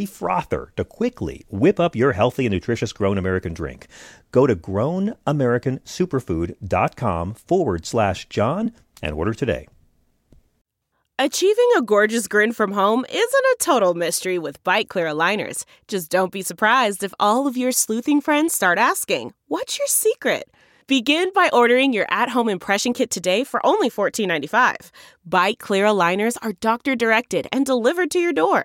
frother to quickly whip up your healthy and nutritious Grown American drink. Go to grownamericansuperfood.com/John and order today. Achieving a gorgeous grin from home isn't a total mystery with Bite Clear Aligners. Just don't be surprised if all of your sleuthing friends start asking, "What's your secret?" Begin by ordering your at-home impression kit today for only $14.95. Bite Clear Aligners are doctor-directed and delivered to your door.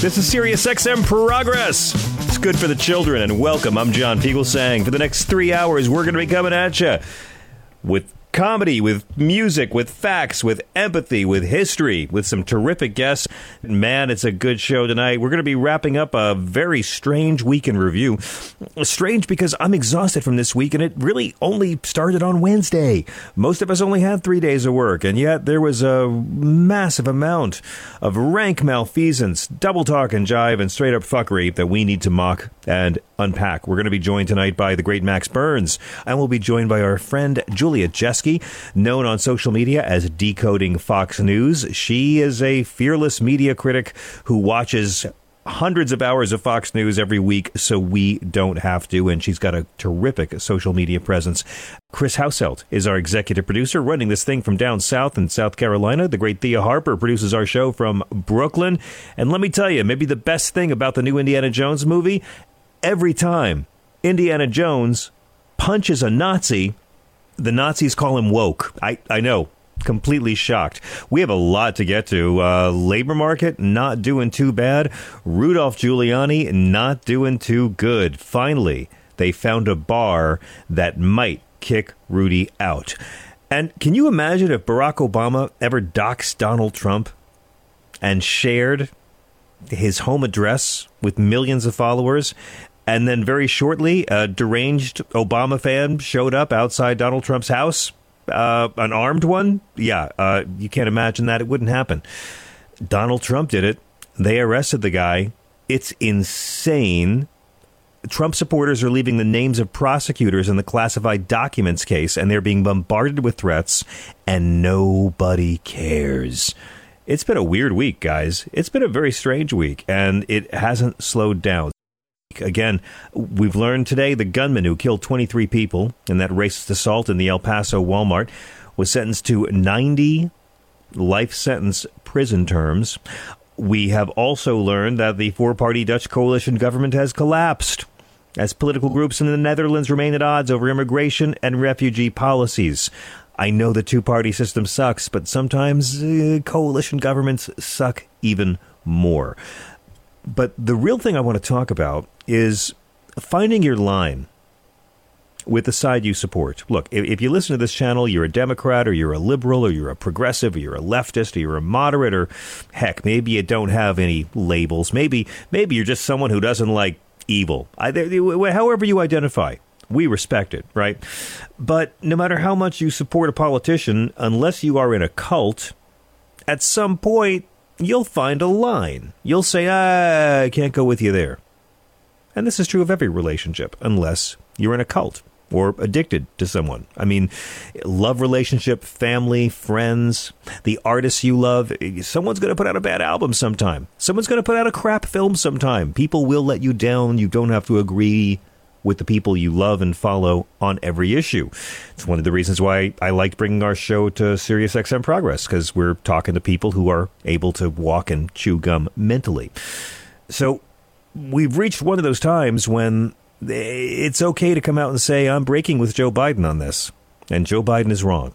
This is SiriusXM Progress. It's good for the children, and welcome. I'm John Fugelsang. For the next 3 hours, we're going to be coming at you with comedy, with music, with facts, with empathy, with history, with some terrific guests. Man, it's a good show tonight. We're going to be wrapping up a very strange week in review. Strange because I'm exhausted from this week, and it really only started on Wednesday. Most of us only had 3 days of work, and yet there was a massive amount of rank malfeasance, double talk and jive, and straight up fuckery that we need to mock and unpack. We're going to be joined tonight by the great Max Burns, and we'll be joined by our friend Juliet Jeske, known on social media as Decoding Fox News. She is a fearless media critic who watches hundreds of hours of Fox News every week so we don't have to, and she's got a terrific social media presence. Chris Hauselt is our executive producer, running this thing from down south in South Carolina. The great Thea Harper produces our show from Brooklyn. And let me tell you, maybe the best thing about the new Indiana Jones movie, every time Indiana Jones punches a Nazi, the Nazis call him woke. I know. Completely shocked. We have a lot to get to. Labor market not doing too bad. Rudolph Giuliani not doing too good. Finally, they found a bar that might kick Rudy out. And can you imagine if Barack Obama ever doxed Donald Trump and shared his home address with millions of followers? And then very shortly, a deranged Obama fan showed up outside Donald Trump's house. An armed one? Yeah, you can't imagine that. It wouldn't happen. Donald Trump did it. They arrested the guy. It's insane. Trump supporters are leaving the names of prosecutors in the classified documents case, and they're being bombarded with threats, and nobody cares. It's been a weird week, guys. It's been a very strange week, and it hasn't slowed down. Again, we've learned today the gunman who killed 23 people in that racist assault in the El Paso Walmart was sentenced to 90 life sentence prison terms. We have also learned that the four-party Dutch coalition government has collapsed as political groups in the Netherlands remain at odds over immigration and refugee policies. I know the two-party system sucks, but sometimes coalition governments suck even more. But the real thing I want to talk about is finding your line with the side you support. Look, if you listen to this channel, you're a Democrat, or you're a liberal, or you're a progressive, or you're a leftist, or you're a moderate, or heck, maybe you don't have any labels. Maybe you're just someone who doesn't like evil. However you identify, we respect it, right? But no matter how much you support a politician, unless you are in a cult, at some point, you'll find a line. You'll say, I can't go with you there. And this is true of every relationship, unless you're in a cult. or addicted to someone. I mean, love relationship, family, friends, the artists you love. Someone's going to put out a bad album sometime. Someone's going to put out a crap film sometime. People will let you down. You don't have to agree with the people you love and follow on every issue. It's one of the reasons why I like bringing our show to SiriusXM Progress, because we're talking to people who are able to walk and chew gum mentally. So we've reached one of those times when it's okay to come out and say, I'm breaking with Joe Biden on this, and Joe Biden is wrong.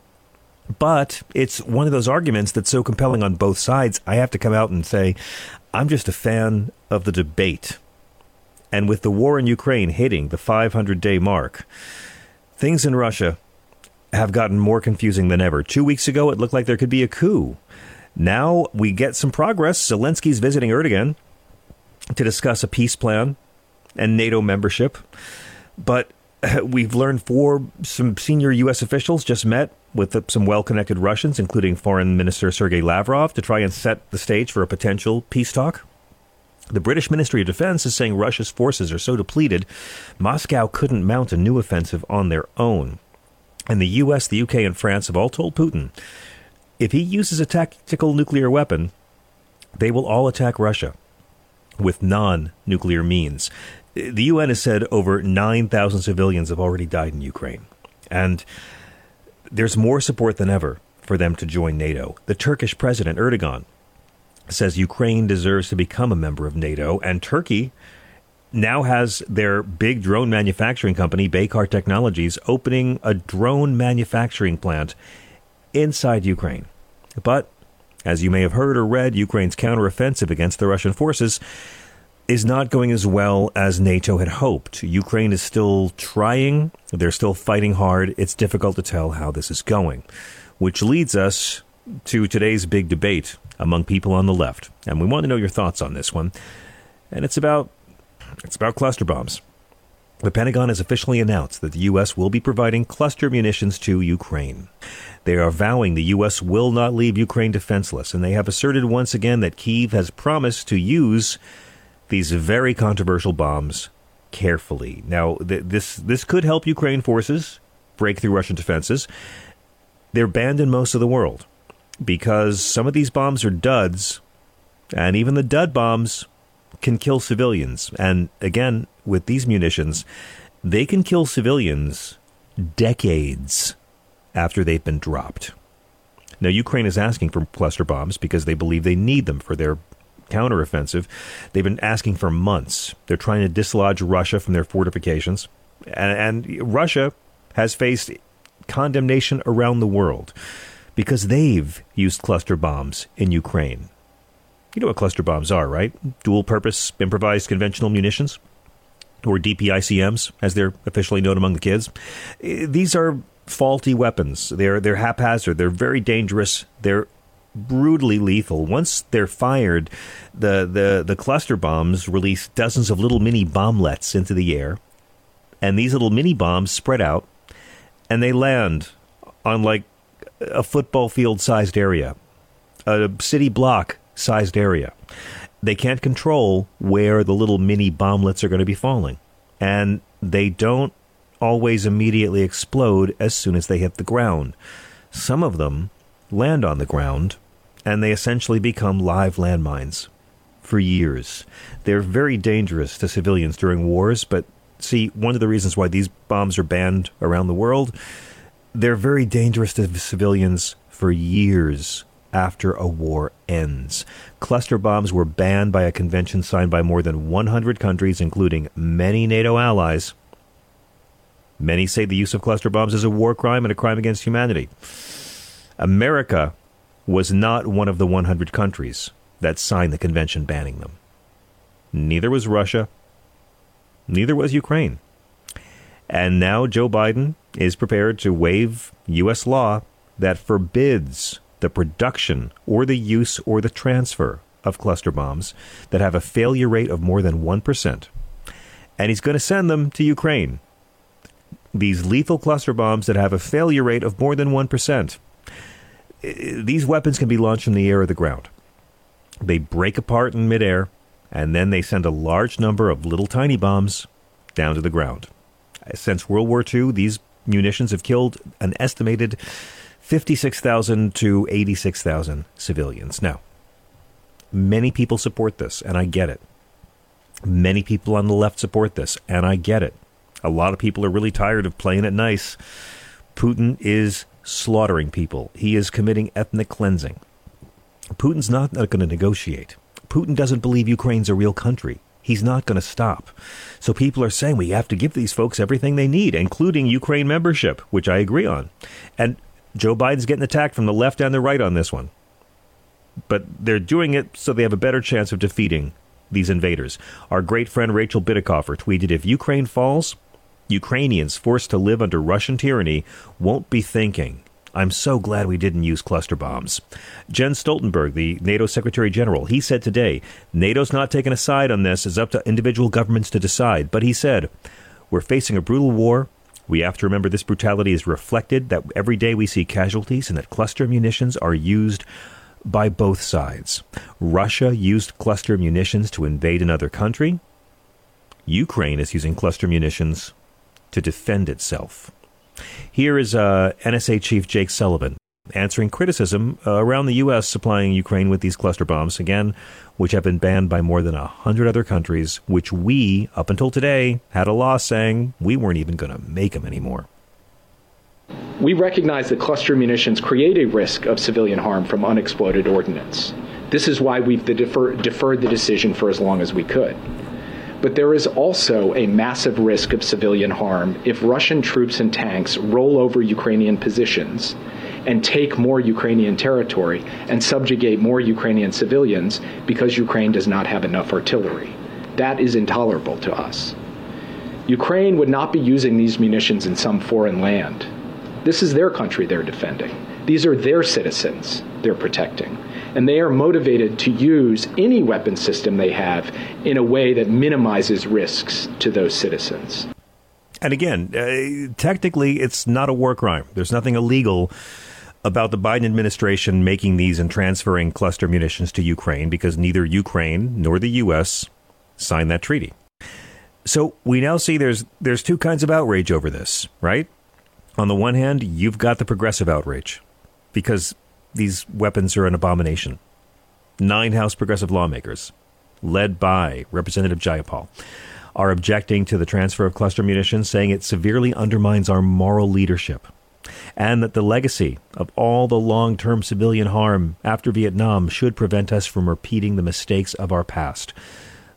But it's one of those arguments that's so compelling on both sides, I have to come out and say, I'm just a fan of the debate. And with the war in Ukraine hitting the 500-day mark, things in Russia have gotten more confusing than ever. 2 weeks ago, it looked like there could be a coup. Now we get some progress. Zelensky's visiting Erdogan to discuss a peace plan and NATO membership. But we've learned some senior U.S. officials just met with some well-connected Russians, including Foreign Minister Sergei Lavrov, to try and set the stage for a potential peace talk. The British Ministry of Defense is saying Russia's forces are so depleted, Moscow couldn't mount a new offensive on their own. And the U.S., the U.K., and France have all told Putin, if he uses a tactical nuclear weapon, they will all attack Russia with non-nuclear means. The UN has said over 9,000 civilians have already died in Ukraine. And there's more support than ever for them to join NATO. The Turkish president, Erdogan, says Ukraine deserves to become a member of NATO, and Turkey now has their big drone manufacturing company, Baykar Technologies, opening a drone manufacturing plant inside Ukraine. But as you may have heard or read, Ukraine's counteroffensive against the Russian forces is not going as well as NATO had hoped. Ukraine is still trying. They're still fighting hard. It's difficult to tell how this is going, which leads us to today's big debate among people on the left. And we want to know your thoughts on this one. And it's about cluster bombs. The Pentagon has officially announced that the U.S. will be providing cluster munitions to Ukraine. They are vowing the U.S. will not leave Ukraine defenseless, and they have asserted once again that Kyiv has promised to use these very controversial bombs carefully. Now, this could help Ukraine forces break through Russian defenses. They're banned in most of the world, because some of these bombs are duds, and even the dud bombs can kill civilians. And again, with these munitions, they can kill civilians decades after they've been dropped. Now, Ukraine is asking for cluster bombs because they believe they need them for their counteroffensive. They've been asking for months. They're trying to dislodge Russia from their fortifications. And Russia has faced condemnation around the world because they've used cluster bombs in Ukraine. You know what cluster bombs are, right? Dual-purpose improvised conventional munitions, or DPICMs, as they're officially known among the kids. These are faulty weapons. They're haphazard. They're very dangerous. They're brutally lethal. Once they're fired, the cluster bombs release dozens of little mini bomblets into the air, and these little mini bombs spread out, and they land on, like, a football field-sized area, a city block-sized area. They can't control where the little mini bomblets are going to be falling, and they don't always immediately explode as soon as they hit the ground. Some of them land on the ground, and they essentially become live landmines for years. They're very dangerous to civilians during wars, but see, one of the reasons why these bombs are banned around the world, they're very dangerous to civilians for years after a war ends. Cluster bombs were banned by a convention signed by more than 100 countries, including many NATO allies. Many say the use of cluster bombs is a war crime and a crime against humanity. America was not one of the 100 countries that signed the convention banning them. Neither was Russia. Neither was Ukraine. And now Joe Biden is prepared to waive U.S. law that forbids the production or the use or the transfer of cluster bombs that have a failure rate of more than 1%. And he's going to send them to Ukraine. These lethal cluster bombs that have a failure rate of more than 1%. These weapons can be launched from the air or the ground. They break apart in midair, and then they send a large number of little tiny bombs down to the ground. Since World War II, these munitions have killed an estimated 56,000 to 86,000 civilians. Now, many people support this, and I get it. Many people on the left support this, and I get it. A lot of people are really tired of playing it nice. Putin is slaughtering people. He is committing ethnic cleansing. Putin's not going to negotiate. Putin doesn't believe Ukraine's a real country. He's not going to stop. So people are saying we have to give these folks everything they need, including Ukraine membership, which I agree on. And Joe Biden's getting attacked from the left and the right on this one. But they're doing it so they have a better chance of defeating these invaders. Our great friend Rachel Bitticoffer tweeted, if Ukraine falls, Ukrainians forced to live under Russian tyranny won't be thinking, I'm so glad we didn't use cluster bombs. Jens Stoltenberg, the NATO Secretary General, he said today, NATO's not taking a side on this. It's up to individual governments to decide. But he said, we're facing a brutal war. We have to remember this brutality is reflected, that every day we see casualties and that cluster munitions are used by both sides. Russia used cluster munitions to invade another country. Ukraine is using cluster munitions to defend itself. Here is NSA Chief Jake Sullivan answering criticism around the U.S. supplying Ukraine with these cluster bombs, again, which have been banned by more than 100 other countries, which we, up until today, had a law saying we weren't even going to make them anymore. We recognize that cluster munitions create a risk of civilian harm from unexploded ordnance. This is why we've deferred the decision for as long as we could. But there is also a massive risk of civilian harm if Russian troops and tanks roll over Ukrainian positions and take more Ukrainian territory and subjugate more Ukrainian civilians because Ukraine does not have enough artillery. That is intolerable to us. Ukraine would not be using these munitions in some foreign land. This is their country they're defending. These are their citizens they're protecting. And they are motivated to use any weapon system they have in a way that minimizes risks to those citizens. And again, technically, it's not a war crime. There's nothing illegal about the Biden administration making these and transferring cluster munitions to Ukraine because neither Ukraine nor the U.S. signed that treaty. So we now see there's two kinds of outrage over this, right? On the one hand, you've got the progressive outrage because these weapons are an abomination. 9 House progressive lawmakers, led by Representative Jayapal, are objecting to the transfer of cluster munitions, saying it severely undermines our moral leadership and that the legacy of all the long-term civilian harm after Vietnam should prevent us from repeating the mistakes of our past.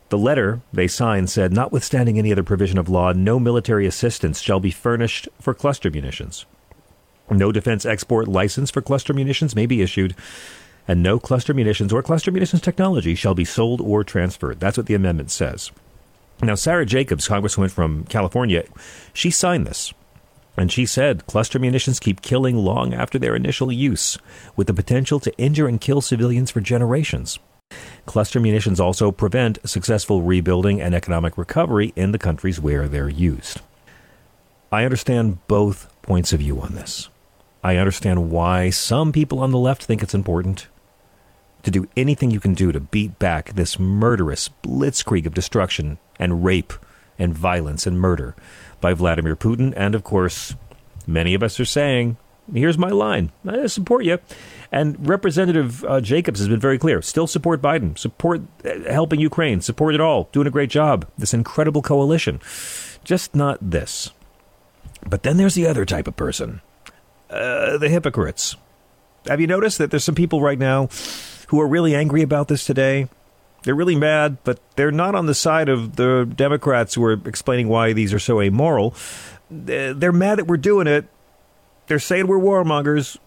The letter they signed said, notwithstanding any other provision of law, no military assistance shall be furnished for cluster munitions. No defense export license for cluster munitions may be issued, and no cluster munitions or cluster munitions technology shall be sold or transferred. That's what the amendment says. Now, Sarah Jacobs, Congresswoman from California, she signed this, and she said cluster munitions keep killing long after their initial use, with the potential to injure and kill civilians for generations. Cluster munitions also prevent successful rebuilding and economic recovery in the countries where they're used. I understand both points of view on this. I understand why some people on the left think it's important to do anything you can do to beat back this murderous blitzkrieg of destruction and rape and violence and murder by Vladimir Putin. And of course, many of us are saying, here's my line. I support you. And Representative Jacobs has been very clear. Still support Biden. Support helping Ukraine. Support it all. Doing a great job. This incredible coalition. Just not this. But then there's the other type of person. The hypocrites. Have you noticed that there's some people right now who are really angry about this today? They're really mad, but they're not on the side of the Democrats who are explaining why these are so amoral. They're mad that we're doing it. They're saying we're warmongers,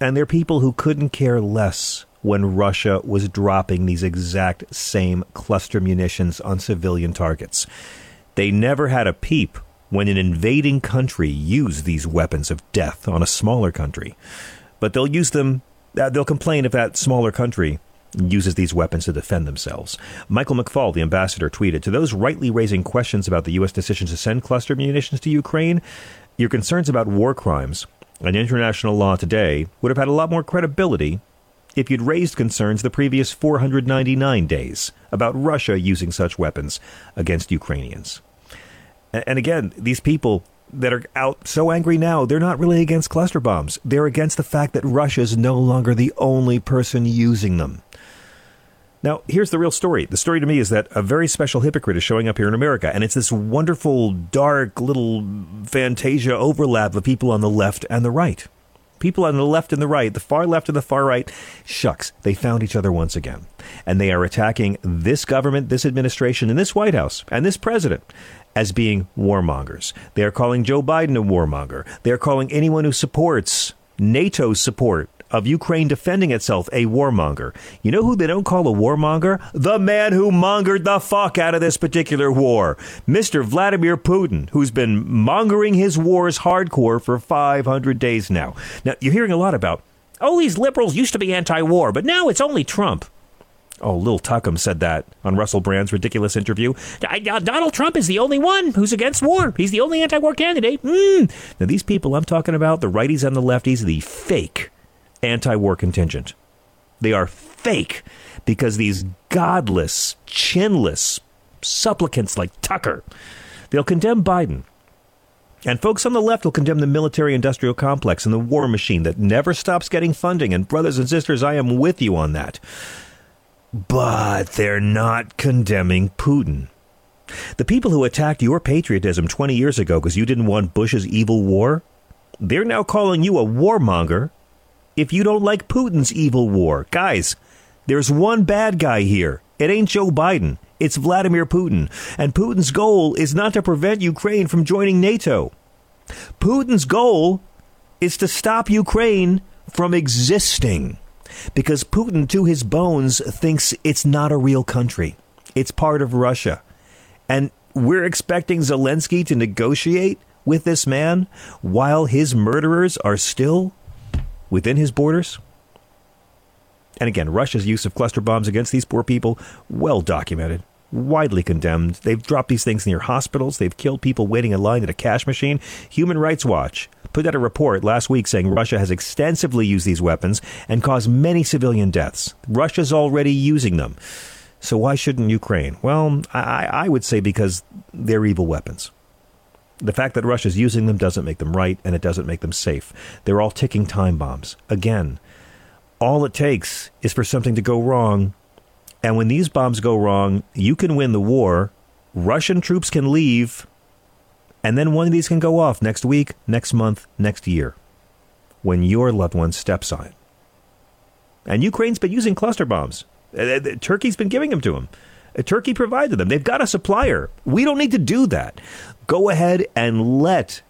and they're people who couldn't care less when Russia was dropping these exact same cluster munitions on civilian targets. They never had a peep when an invading country used these weapons of death on a smaller country. But they'll use them. They'll complain if that smaller country uses these weapons to defend themselves. Michael McFaul, the ambassador, tweeted, to those rightly raising questions about the U.S. decision to send cluster munitions to Ukraine, your concerns about war crimes and international law today would have had a lot more credibility if you'd raised concerns the previous 499 days about Russia using such weapons against Ukrainians. And again, these people that are out so angry now, they're not really against cluster bombs. They're against the fact that Russia is no longer the only person using them. Now, here's the real story. The story to me is that a very special hypocrite is showing up here in America, and it's this wonderful, dark, little fantasia overlap of people on the left and the right. People on the left and the right, the far left and the far right, shucks, they found each other once again. And they are attacking this government, this administration, and this White House, and this president as being warmongers. They are calling Joe Biden a warmonger. They are calling anyone who supports NATO's support of Ukraine defending itself a warmonger. You know who they don't call a warmonger? The man who mongered the fuck out of this particular war. Mr. Vladimir Putin, who's been mongering his wars hardcore for 500 days now. Now, you're hearing a lot about, oh, these liberals used to be anti-war, but now it's only Trump. Oh, Lil Tuckum said that on Russell Brand's ridiculous interview. Donald Trump is the only one who's against war. He's the only anti-war candidate. Now, these people I'm talking about, the righties and the lefties, the fake anti-war contingent. They are fake because these godless, chinless supplicants like Tucker, they'll condemn Biden. And folks on the left will condemn the military-industrial complex and the war machine that never stops getting funding. And brothers and sisters, I am with you on that. But they're not condemning Putin. The people who attacked your patriotism 20 years ago because you didn't want Bush's evil war, they're now calling you a warmonger if you don't like Putin's evil war. Guys, there's one bad guy here. It ain't Joe Biden. It's Vladimir Putin. And Putin's goal is not to prevent Ukraine from joining NATO. Putin's goal is to stop Ukraine from existing. Because Putin, to his bones, thinks it's not a real country. It's part of Russia. And we're expecting Zelensky to negotiate with this man while his murderers are still within his borders? And again, Russia's use of cluster bombs against these poor people, well documented, widely condemned. They've dropped these things near hospitals. They've killed people waiting in line at a cash machine. Human Rights Watch put out a report last week saying Russia has extensively used these weapons and caused many civilian deaths. Russia's already using them. So why shouldn't Ukraine? Well, I would say because they're evil weapons. The fact that Russia's using them doesn't make them right, and it doesn't make them safe. They're all ticking time bombs. Again, all it takes is for something to go wrong. And when these bombs go wrong, you can win the war. Russian troops can leave. And then one of these can go off next week, next month, next year, when your loved one steps on it. And Ukraine's been using cluster bombs. Turkey's been giving them to them. Turkey provided them. They've got a supplier. We don't need to do that. Go ahead and let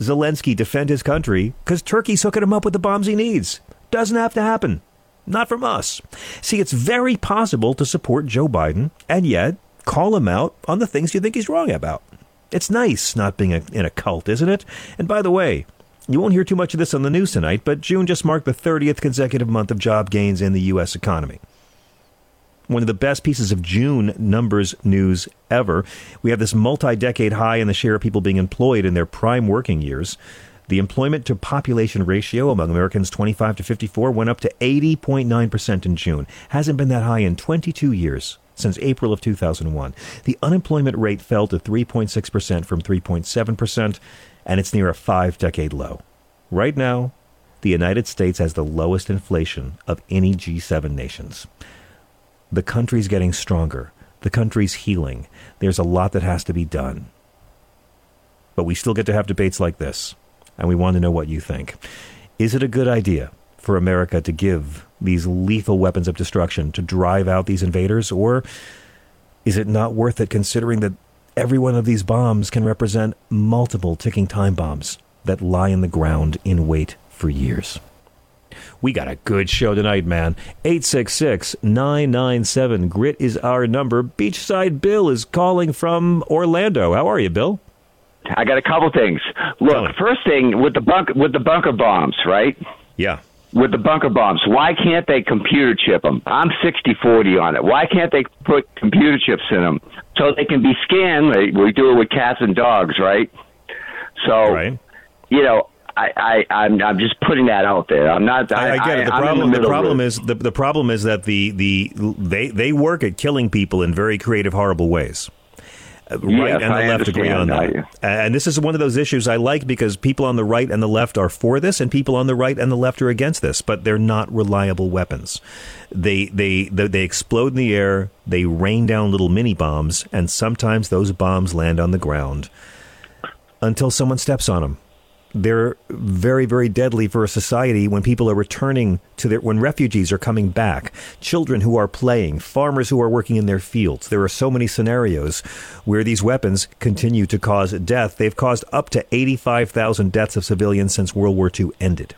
Zelensky defend his country because Turkey's hooking him up with the bombs he needs. Doesn't have to happen. Not from us. See, it's very possible to support Joe Biden and yet call him out on the things you think he's wrong about. It's nice not being in a cult, isn't it? And by the way, you won't hear too much of this on the news tonight, but June just marked the 30th consecutive month of job gains in the U.S. economy. One of the best pieces of June numbers news ever. We have this multi-decade high in the share of people being employed in their prime working years. The employment to population ratio among Americans 25 to 54 went up to 80.9% in June. Hasn't been that high in 22 years. Since April of 2001, the unemployment rate fell to 3.6% from 3.7%, and it's near a 5-decade low. Right now, the United States has the lowest inflation of any G7 nations. The country's getting stronger. The country's healing. There's a lot that has to be done. But we still get to have debates like this, and we want to know what you think. Is it a good idea for America to give these lethal weapons of destruction to drive out these invaders? Or is it not worth it, considering that every one of these bombs can represent multiple ticking time bombs that lie in the ground in wait for years? We got a good show tonight, man. 866-997. Grit is our number. Beachside Bill is calling from Orlando. How are you, Bill? I got a couple things. Look, first thing with the bunker bombs, right? Yeah. With the bunker bombs, why can't they computer chip them? I'm 60-40 on it. Why can't they put computer chips in them so they can be scanned? We do it with cats and dogs, right? So, right. You know, I'm just putting that out there. I'm not. I get it. The problem is that they work at killing people in very creative, horrible ways. right and the left agree on that. And this is one of those issues I like, because people on the right and the left are for this, and people on the right and the left are against this, but they're not reliable weapons. They explode in the air, they rain down little mini bombs, and sometimes those bombs land on the ground until someone steps on them. They're very, very deadly for a society when people are returning to their, when refugees are coming back, children who are playing, farmers who are working in their fields. There are so many scenarios where these weapons continue to cause death. They've caused up to 85,000 deaths of civilians since World War II ended.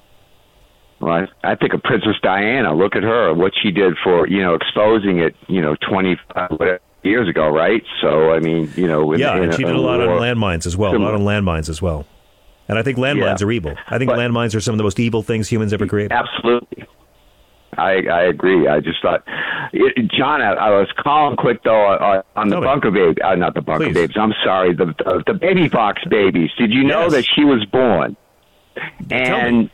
Well, I think of Princess Diana. Look at her, what she did for, exposing it, 25, whatever, years ago, right? So, I mean, and she did a lot on landmines as well, And I think landmines are evil. I think landmines are some of the most evil things humans ever created. Absolutely. I agree. I just thought, John, I was calling quick, though, on the bunker baby. Not the bunker babes. I'm sorry. The baby fox babies. Did you know that she was born? And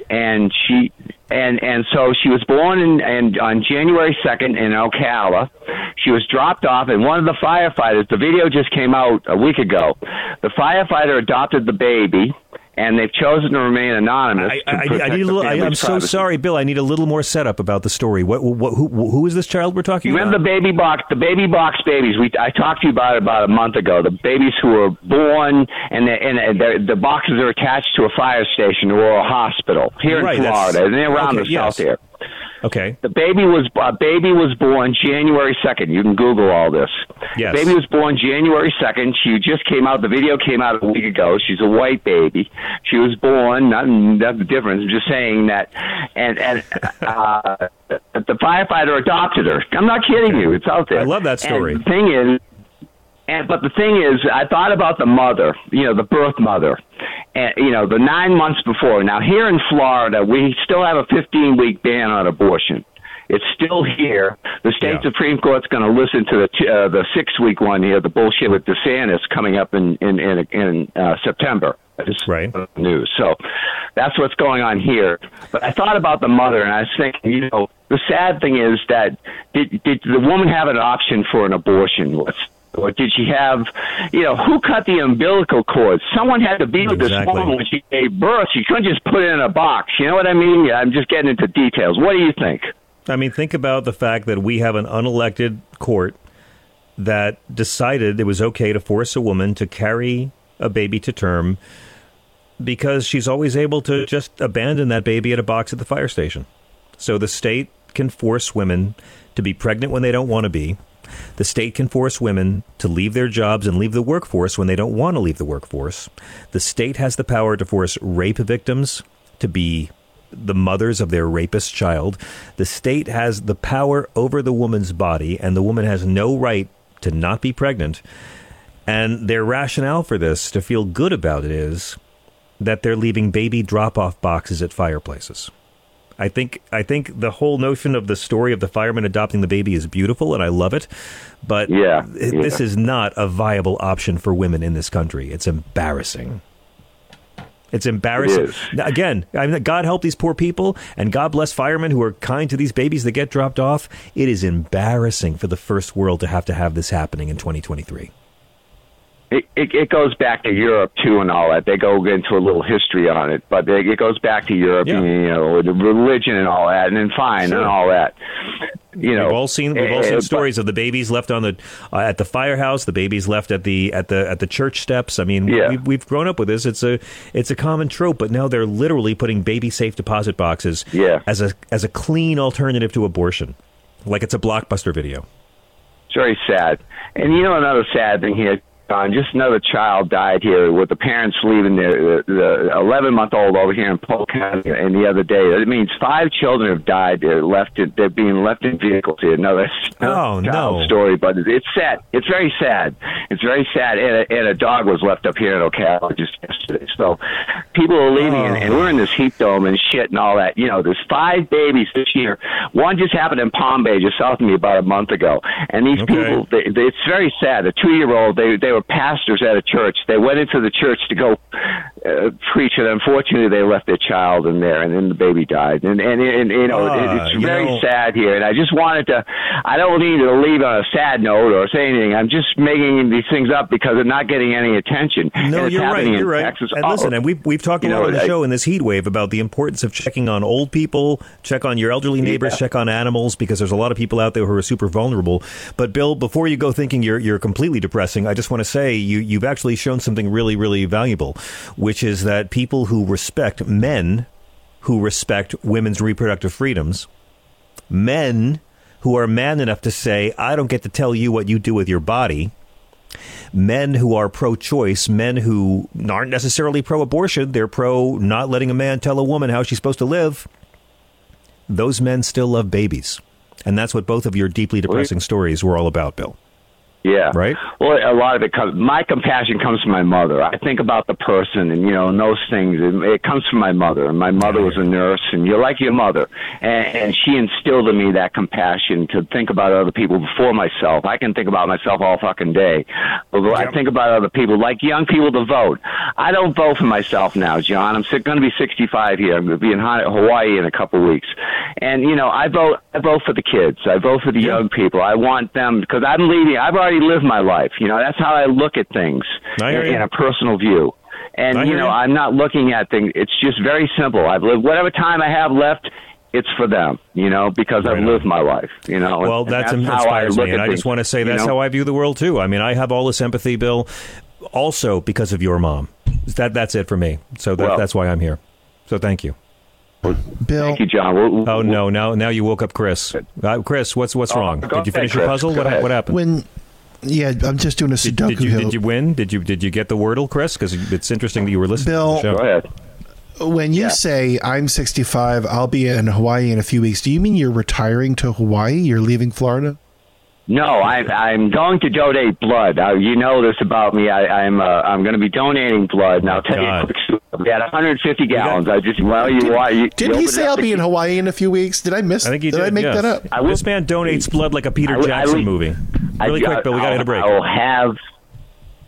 so she was born and on January 2nd in Ocala. She was dropped off, and one of the firefighters, the video just came out a week ago. The firefighter adopted the baby, and they've chosen to remain anonymous. I'm so sorry, Bill. I need a little more setup about the story. Who is this child we're talking about? Remember the baby box babies. I talked to you about a month ago. The babies who were born, and the boxes are attached to a fire station or a hospital here in Florida, and they're around the south here. Okay. The baby was born January 2nd. You can Google all this. Yes. The baby was born January 2nd. She just came out. The video came out a week ago. She's a white baby. She was born. Not the difference. I'm just saying that. And the firefighter adopted her. I'm not kidding you. It's out there. I love that story. And the thing is. But the thing is, I thought about the mother, the birth mother, the 9 months before. Now, here in Florida, we still have a 15-week ban on abortion. It's still here. The state Supreme Court's going to listen to the 6-week one here, the bullshit with DeSantis coming up in September. Right. News. So that's what's going on here. But I thought about the mother, and I was thinking, the sad thing is that did the woman have an option for an abortion? Or did she have, who cut the umbilical cord? Someone had to be with this woman when she gave birth. She couldn't just put it in a box. You know what I mean? I'm just getting into details. What do you think? I mean, think about the fact that we have an unelected court that decided it was okay to force a woman to carry a baby to term because she's always able to just abandon that baby at a box at the fire station. So the state can force women to be pregnant when they don't want to be. The state can force women to leave their jobs and leave the workforce when they don't want to leave the workforce. The state has the power to force rape victims to be the mothers of their rapist child. The state has the power over the woman's body, and the woman has no right to not be pregnant. And their rationale for this, to feel good about it, is that they're leaving baby drop-off boxes at fireplaces. I think the whole notion of the story of the fireman adopting the baby is beautiful, and I love it. But this is not a viable option for women in this country. It's embarrassing. It's embarrassing. Again, I mean, God help these poor people, and God bless firemen who are kind to these babies that get dropped off. It is embarrassing for the first world to have this happening in 2023. It goes back to Europe, too, and all that. They go into a little history on it, but it goes back to Europe, and, the religion and all that, and then and all that. We've all seen stories of the babies left on the at the firehouse, the babies left at the church steps. I mean, we've grown up with this. It's a common trope, but now they're literally putting baby safe deposit boxes as a clean alternative to abortion, like it's a Blockbuster video. It's very sad. And another sad thing here. Just another child died here with the parents leaving the 11-month-old over here in Polk County. And the other day, it means 5 children have died. They're being left in vehicles here. Another story, but it's sad. It's very sad. It's very sad. And a dog was left up here in Ocala just yesterday. So people are leaving, and we're in this heat dome and shit and all that. There's 5 babies this year. One just happened in Palm Bay, just south of me, about a month ago. And these people, it's very sad. A 2-year-old, they were pastors at a church. They went into the church to go preacher. Unfortunately, they left their child in there, and then the baby died. And you know, it's very sad here. And I just wanted to, I don't need to leave on a sad note or say anything. I'm just making these things up because they're not getting any attention. No, you're right. You're right. Texas. And listen, and we've talked a lot on the show in this heat wave about the importance of checking on old people, check on your elderly neighbors, check on animals, because there's a lot of people out there who are super vulnerable. But Bill, before you go thinking you're completely depressing, I just want to say you've actually shown something really, really valuable, which is that people who respect men, who respect women's reproductive freedoms, men who are man enough to say, I don't get to tell you what you do with your body, men who are pro-choice, men who aren't necessarily pro-abortion, they're pro not letting a man tell a woman how she's supposed to live, those men still love babies. And that's what both of your deeply depressing stories were all about, Bill. Yeah. Right? Well, a lot of it comes, my compassion comes from my mother. I think about the person and, you know, and those things. It comes from my mother. And my mother was a nurse, and you're like your mother. And she instilled in me that compassion to think about other people before myself. I can think about myself all fucking day. But I think about other people, like young people to vote. I don't vote for myself now, John. I'm going to be 65 here. I'm going to be in Hawaii in a couple weeks. And, you know, I vote for the kids. I vote for the young people. I want them, because I'm leaving. I've already live my life. You know, that's how I look at things in a personal view. And, you know, I'm not looking at things. It's just very simple. I've lived whatever time I have left. It's for them, you know, because I've lived my life, you know. Well, that's how I look at it. I just want to say that's how I view the world, too. I mean, I have all this empathy, Bill, also because of your mom. That's it for me. So that's why I'm here. So thank you. Bill. Thank you, John. Now you woke up Chris. Chris, what's wrong? Did you finish your puzzle? What happened? Yeah, I'm just doing a Sudoku. Did you win? Did you get the Wordle, Chris? Because it's interesting that you were listening to the show. Go ahead. When you say, I'm 65, I'll be in Hawaii in a few weeks, do you mean you're retiring to Hawaii? You're leaving Florida? No, I'm going to donate blood. You know this about me. I'm going to be donating blood. And I'll tell you a quick story. We had 150 gallons. Did he say I'll be in Hawaii in a few weeks? Did I miss? I think he did. Did I make that up? This man donates blood like a Peter Jackson movie. Really quick, Bill. We got to hit a break.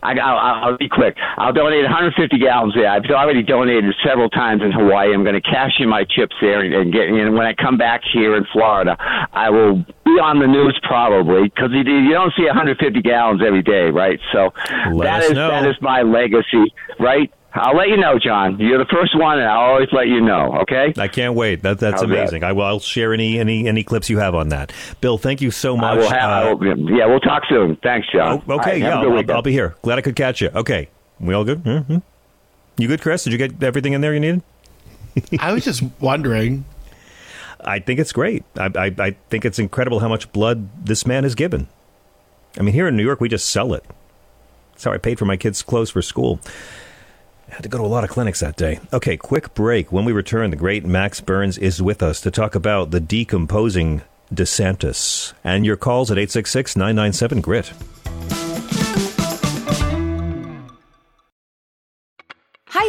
I'll be quick. I'll donate 150 gallons there. I've already donated several times in Hawaii. I'm going to cash in my chips there and get. And when I come back here in Florida, I will be on the news probably, because you don't see 150 gallons every day, right? So that is my legacy, right? I'll let you know, John. You're the first one, and I'll always let you know, okay? I can't wait. That's amazing. That? I'll share any clips you have on that. Bill, thank you so much. We'll talk soon. Thanks, John. Oh, okay, I'll be here. Glad I could catch you. Okay. We all good? Mm-hmm. You good, Chris? Did you get everything in there you needed? I was just wondering. I think it's great. I think it's incredible how much blood this man has given. I mean, here in New York, we just sell it. That's how I paid for my kids' clothes for school. Had to go to a lot of clinics that day. Okay, quick break. When we return, the great Max Burns is with us to talk about the decomposing DeSantis. And your calls at 866-997-GRIT. Hi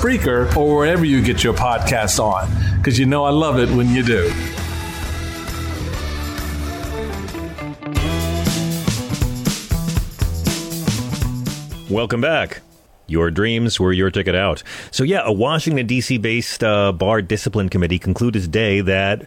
Spreaker, or wherever you get your podcasts on, because you know I love it when you do. Welcome back. Your dreams were your ticket out. So yeah, a Washington, D.C. based bar discipline committee concluded today that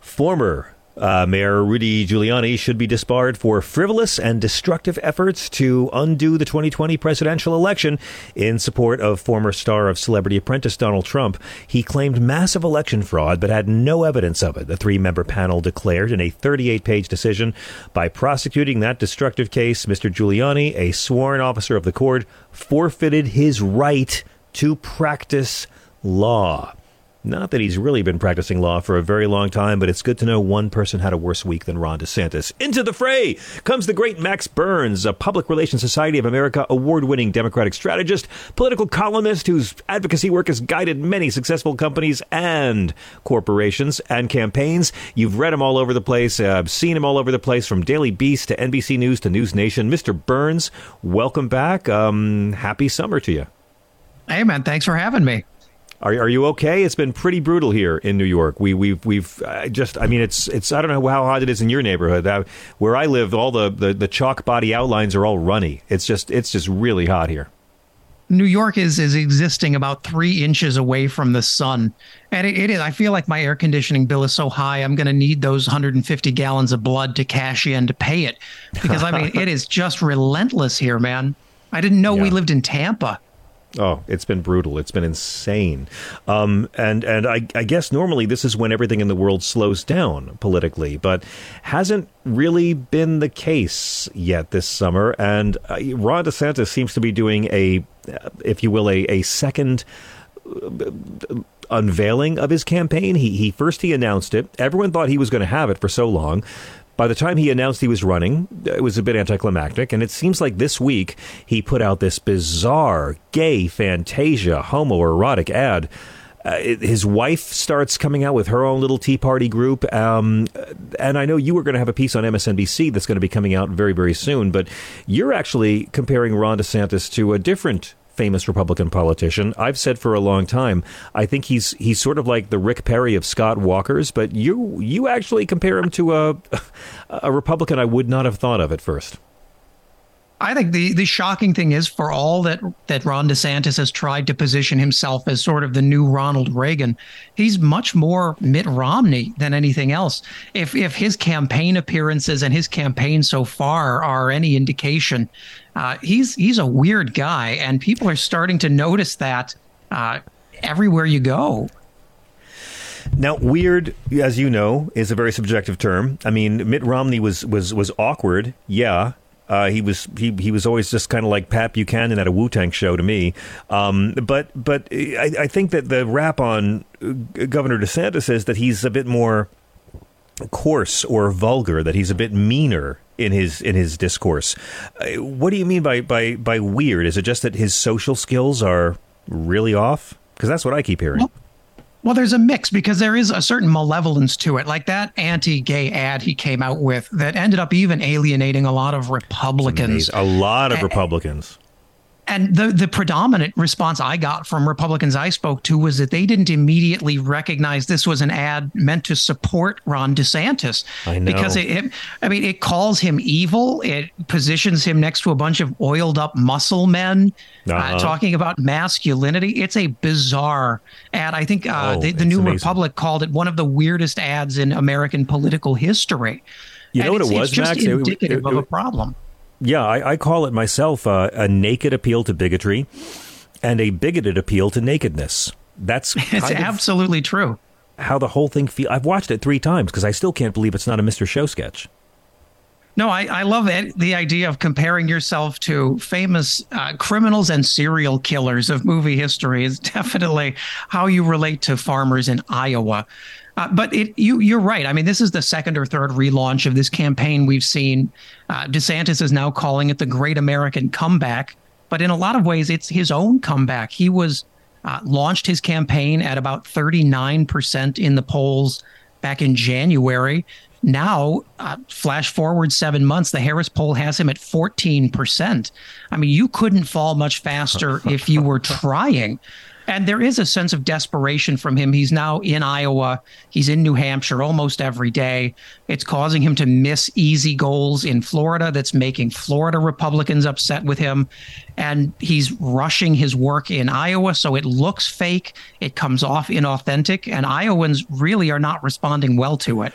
former Mayor Rudy Giuliani should be disbarred for frivolous and destructive efforts to undo the 2020 presidential election in support of former star of Celebrity Apprentice Donald Trump. He claimed massive election fraud, but had no evidence of it, the three-member panel declared in a 38-page decision. By prosecuting that destructive case, Mr. Giuliani, a sworn officer of the court, forfeited his right to practice law. Not that he's really been practicing law for a very long time, but it's good to know one person had a worse week than Ron DeSantis. Into the fray comes the great Max Burns, a Public Relations Society of America award-winning Democratic strategist, political columnist whose advocacy work has guided many successful companies and corporations and campaigns. You've read him all over the place. I've seen him all over the place, from Daily Beast to NBC News to News Nation. Mr. Burns, welcome back. Happy summer to you. Hey, man. Thanks for having me. Are you okay? It's been pretty brutal here in New York. We've I don't know how hot it is in your neighborhood. Where I live, all the chalk body outlines are all runny. It's just really hot here. New York is existing about 3 inches away from the sun. And it is. I feel like my air conditioning bill is so high, I'm going to need those 150 gallons of blood to cash in to pay it. Because, I mean, it is just relentless here, man. I didn't know we lived in Tampa. Oh, it's been brutal. It's been insane. And I guess normally this is when everything in the world slows down politically, but hasn't really been the case yet this summer. And Ron DeSantis seems to be doing a second unveiling of his campaign. He announced it. Everyone thought he was going to have it for so long. By the time he announced he was running, it was a bit anticlimactic, and it seems like this week he put out this bizarre gay fantasia homoerotic ad. His wife starts coming out with her own little Tea Party group, and I know you were going to have a piece on MSNBC that's going to be coming out very, very soon, but you're actually comparing Ron DeSantis to a different famous Republican politician. I've said for a long time, I think he's sort of like the Rick Perry of Scott Walker's, but you actually compare him to a Republican I would not have thought of at first. I think the shocking thing is, for all that Ron DeSantis has tried to position himself as sort of the new Ronald Reagan, he's much more Mitt Romney than anything else. If his campaign appearances and his campaign so far are any indication, he's a weird guy, and people are starting to notice that everywhere you go. Now, weird, as you know, is a very subjective term. I mean, Mitt Romney was awkward, yeah. He was always just kind of like Pat Buchanan at a Wu-Tang show to me. But I think that the rap on Governor DeSantis is that he's a bit more coarse or vulgar, that he's a bit meaner in his discourse. What do you mean by weird? Is it just that his social skills are really off? Because that's what I keep hearing. Well, there's a mix, because there is a certain malevolence to it, like that anti-gay ad he came out with that ended up even alienating a lot of Republicans. A lot of Republicans. And the predominant response I got from Republicans I spoke to was that they didn't immediately recognize this was an ad meant to support Ron DeSantis. I know. Because it calls him evil. It positions him next to a bunch of oiled up muscle men talking about masculinity. It's a bizarre ad. I think the New Republic called it one of the weirdest ads in American political history. You know what it was, Max? It's just indicative of a problem. Yeah, I call it myself a naked appeal to bigotry and a bigoted appeal to nakedness. It's absolutely true. How the whole thing feels. I've watched it 3 times because I still can't believe it's not a Mr. Show sketch. No, I love it. The idea of comparing yourself to famous criminals and serial killers of movie history is definitely how you relate to farmers in Iowa. But you're right. I mean, this is the second or third relaunch of this campaign we've seen. DeSantis is now calling it the Great American Comeback. But in a lot of ways, it's his own comeback. He was launched his campaign at about 39% in the polls back in January. Now, flash forward 7 months, the Harris poll has him at 14%. I mean, you couldn't fall much faster if you were trying. And there is a sense of desperation from him. He's now in Iowa. He's in New Hampshire almost every day. It's causing him to miss easy goals in Florida. That's making Florida Republicans upset with him. And he's rushing his work in Iowa. So it looks fake. It comes off inauthentic. And Iowans really are not responding well to it.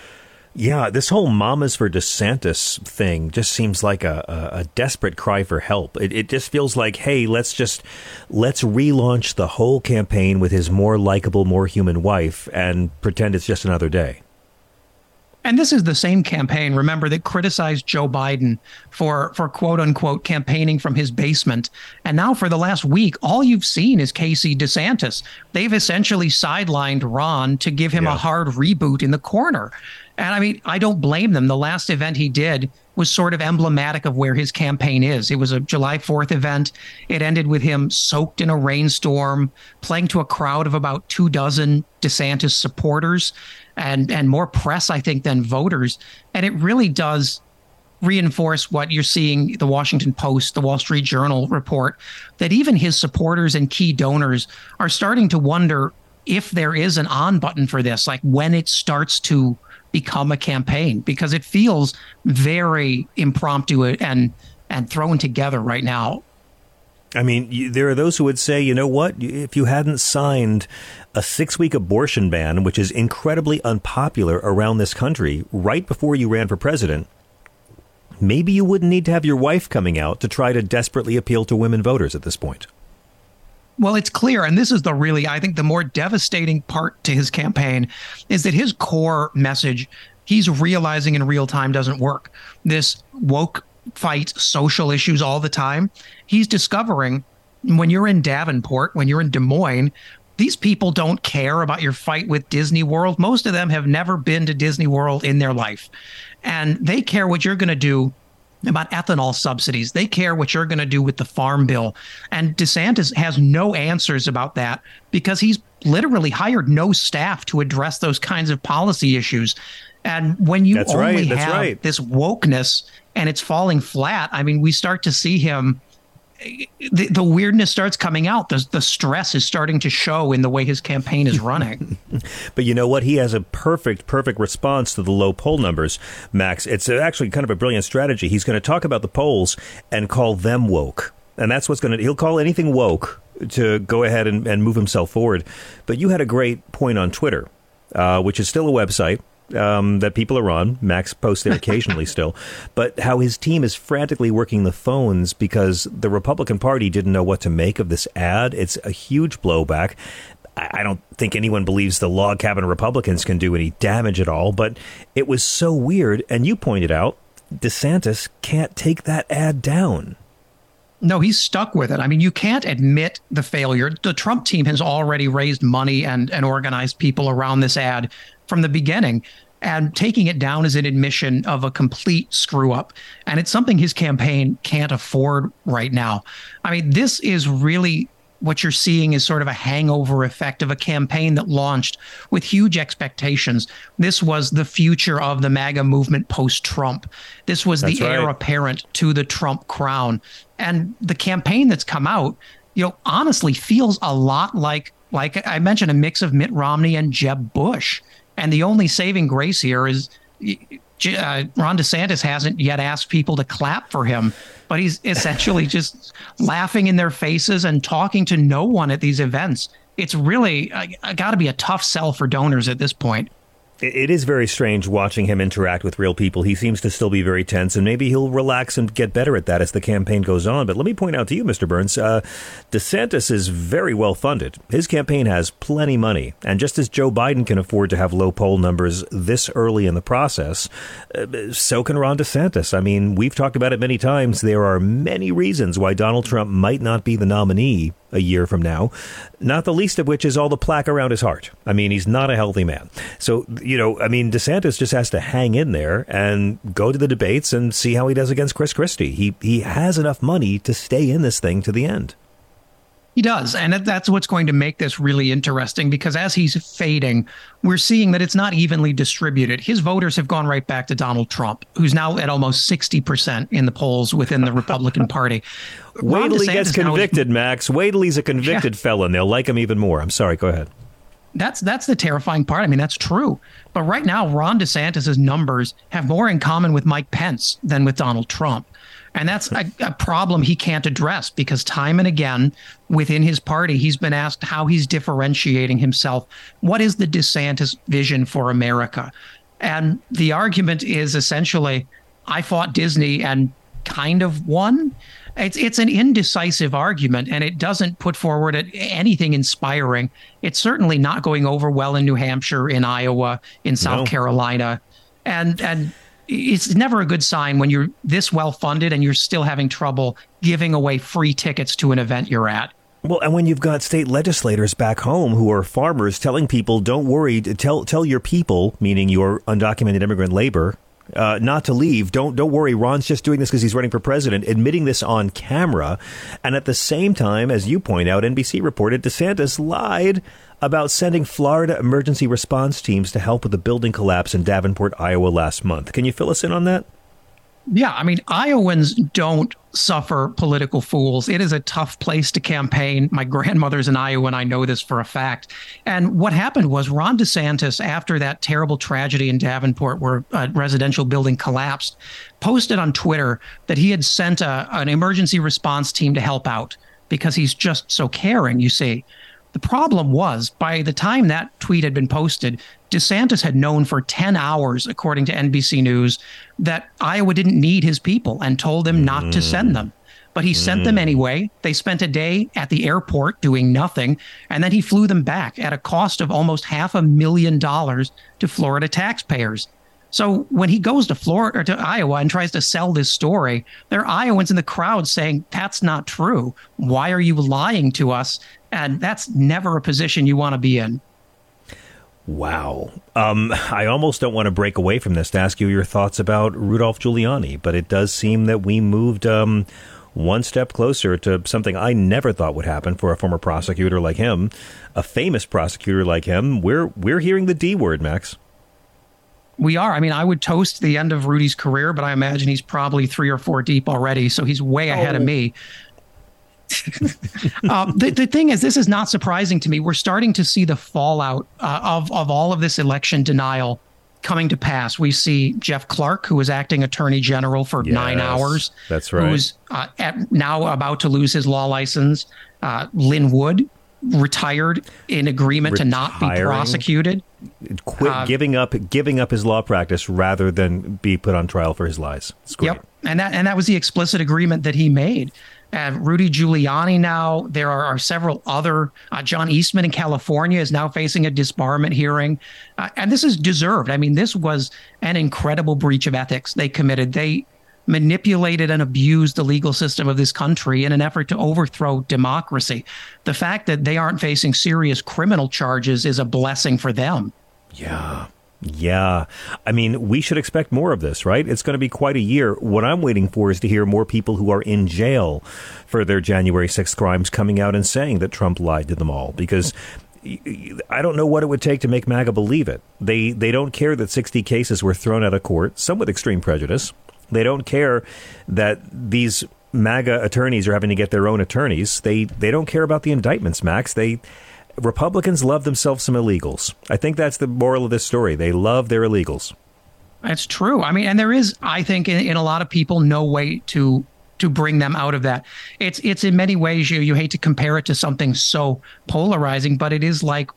Yeah, this whole Mamas for DeSantis thing just seems like a desperate cry for help. It just feels like, hey, let's relaunch the whole campaign with his more likable, more human wife and pretend it's just another day. And this is the same campaign, remember, that criticized Joe Biden for quote unquote campaigning from his basement. And now for the last week, all you've seen is Casey DeSantis. They've essentially sidelined Ron to give him a hard reboot in the corner. And I mean, I don't blame them. The last event he did was sort of emblematic of where his campaign is. It was a July 4th event. It ended with him soaked in a rainstorm, playing to a crowd of about 24 DeSantis supporters and more press, I think, than voters. And it really does reinforce what you're seeing, the Washington Post, the Wall Street Journal report, that even his supporters and key donors are starting to wonder if there is an on button for this, like when it starts to become a campaign, because it feels very impromptu and thrown together right now. I mean, there are those who would say, you know what, if you hadn't signed a 6-week abortion ban, which is incredibly unpopular around this country right before you ran for president, maybe you wouldn't need to have your wife coming out to try to desperately appeal to women voters at this point. Well, it's clear, and this is the really, I think, the more devastating part to his campaign is that his core message, he's realizing in real time, doesn't work. This woke fight, social issues all the time. He's discovering when you're in Davenport, when you're in Des Moines, these people don't care about your fight with Disney World. Most of them have never been to Disney World in their life, and they care what you're going to do about ethanol subsidies. They care what you're going to do with the farm bill. And DeSantis has no answers about that because he's literally hired no staff to address those kinds of policy issues. And when you have this wokeness and it's falling flat, I mean, we start to see him, the weirdness starts coming out. The stress is starting to show in the way his campaign is running. But you know what? He has a perfect response to the low poll numbers, Max. It's actually kind of a brilliant strategy. He's going to talk about the polls and call them woke. And that's what's going to, he'll call anything woke to go ahead and move himself forward. But you had a great point on Twitter, which is still a website that people are on. Max posts there occasionally still, but how his team is frantically working the phones because the Republican Party didn't know what to make of this ad. It's a huge blowback. I don't think anyone believes the log cabin Republicans can do any damage at all, but it was so weird. And you pointed out DeSantis can't take that ad down. No, he's stuck with it. I mean, you can't admit the failure. The Trump team has already raised money and organized people around this ad from the beginning, and taking it down is an admission of a complete screw up. And it's something his campaign can't afford right now. I mean, this is really what you're seeing is sort of a hangover effect of a campaign that launched with huge expectations. This was the future of the MAGA movement post-Trump. This was the heir apparent to the Trump crown. And the campaign that's come out, you know, honestly feels a lot like I mentioned, a mix of Mitt Romney and Jeb Bush. And the only saving grace here is Ron DeSantis hasn't yet asked people to clap for him, but he's essentially just laughing in their faces and talking to no one at these events. It's really got to be a tough sell for donors at this point. It is very strange watching him interact with real people. He seems to still be very tense, and maybe he'll relax and get better at that as the campaign goes on. But let me point out to you, Mr. Burns, DeSantis is very well funded. His campaign has plenty money. And just as Joe Biden can afford to have low poll numbers this early in the process, so can Ron DeSantis. I mean, we've talked about it many times. There are many reasons why Donald Trump might not be the nominee a year from now, not the least of which is all the plaque around his heart. I mean, he's not a healthy man. So, you know, I mean, DeSantis just has to hang in there and go to the debates and see how he does against Chris Christie. He has enough money to stay in this thing to the end. He does. And that's what's going to make this really interesting, because as he's fading, we're seeing that it's not evenly distributed. His voters have gone right back to Donald Trump, who's now at almost 60% in the polls within the Republican Party. Wait till he gets convicted, Max. Wait till he's a convicted felon. They'll like him even more. I'm sorry. Go ahead. That's the terrifying part. I mean, that's true. But right now, Ron DeSantis's numbers have more in common with Mike Pence than with Donald Trump. And that's a problem he can't address, because time and again within his party, he's been asked how he's differentiating himself. What is the DeSantis vision for America? And the argument is essentially, I fought Disney and kind of won. It's an indecisive argument, and it doesn't put forward anything inspiring. It's certainly not going over well in New Hampshire, in Iowa, in South Carolina. And it's never a good sign when you're this well funded and you're still having trouble giving away free tickets to an event you're at. Well, and when you've got state legislators back home who are farmers telling people, don't worry, tell your people, meaning your undocumented immigrant labor, not to leave. Don't worry. Ron's just doing this because he's running for president, admitting this on camera. And at the same time, as you point out, NBC reported DeSantis lied about sending Florida emergency response teams to help with the building collapse in Davenport, Iowa last month. Can you fill us in on that? Yeah, I mean, Iowans don't suffer political fools. It is a tough place to campaign. My grandmother's in Iowa, and I know this for a fact. And what happened was Ron DeSantis, after that terrible tragedy in Davenport where a residential building collapsed, posted on Twitter that he had sent an emergency response team to help out because he's just so caring, you see. The problem was, by the time that tweet had been posted, DeSantis had known for 10 hours, according to NBC News, that Iowa didn't need his people and told them not to send them. But he sent them anyway. They spent a day at the airport doing nothing, and then he flew them back at a cost of almost $500,000 to Florida taxpayers. So when he goes to Florida or to Iowa and tries to sell this story, there are Iowans in the crowd saying, that's not true. Why are you lying to us? And that's never a position you want to be in. Wow. I almost don't want to break away from this to ask you your thoughts about Rudolph Giuliani, but it does seem that we moved one step closer to something I never thought would happen for a former prosecutor like him, a famous prosecutor like him. We're hearing the D word, Max. We are. I mean, I would toast the end of Rudy's career, but I imagine he's probably 3 or 4 deep already. So he's way ahead of me. The thing is, this is not surprising to me. We're starting to see the fallout of all of this election denial coming to pass. We see Jeff Clark, who was acting attorney general for 9 hours. That's right. Who's now about to lose his law license. Lynn Wood retired in agreement to not be prosecuted. Quit giving up his law practice rather than be put on trial for his lies. It's great. Yep. And that was the explicit agreement that he made. Rudy Giuliani now. There are several other. John Eastman in California is now facing a disbarment hearing. And this is deserved. I mean, this was an incredible breach of ethics they committed. They manipulated and abused the legal system of this country in an effort to overthrow democracy. The fact that they aren't facing serious criminal charges is a blessing for them. Yeah. I mean, we should expect more of this, right? It's going to be quite a year. What I'm waiting for is to hear more people who are in jail for their January 6th crimes coming out and saying that Trump lied to them all, because I don't know what it would take to make MAGA believe it. They don't care that 60 cases were thrown out of court, some with extreme prejudice. They don't care that these MAGA attorneys are having to get their own attorneys. They don't care about the indictments, Max. Republicans love themselves some illegals. I think that's the moral of this story. They love their illegals. That's true. I mean, and there is, I think, in a lot of people, no way to bring them out of that. It's in many ways, you hate to compare it to something so polarizing, but it is like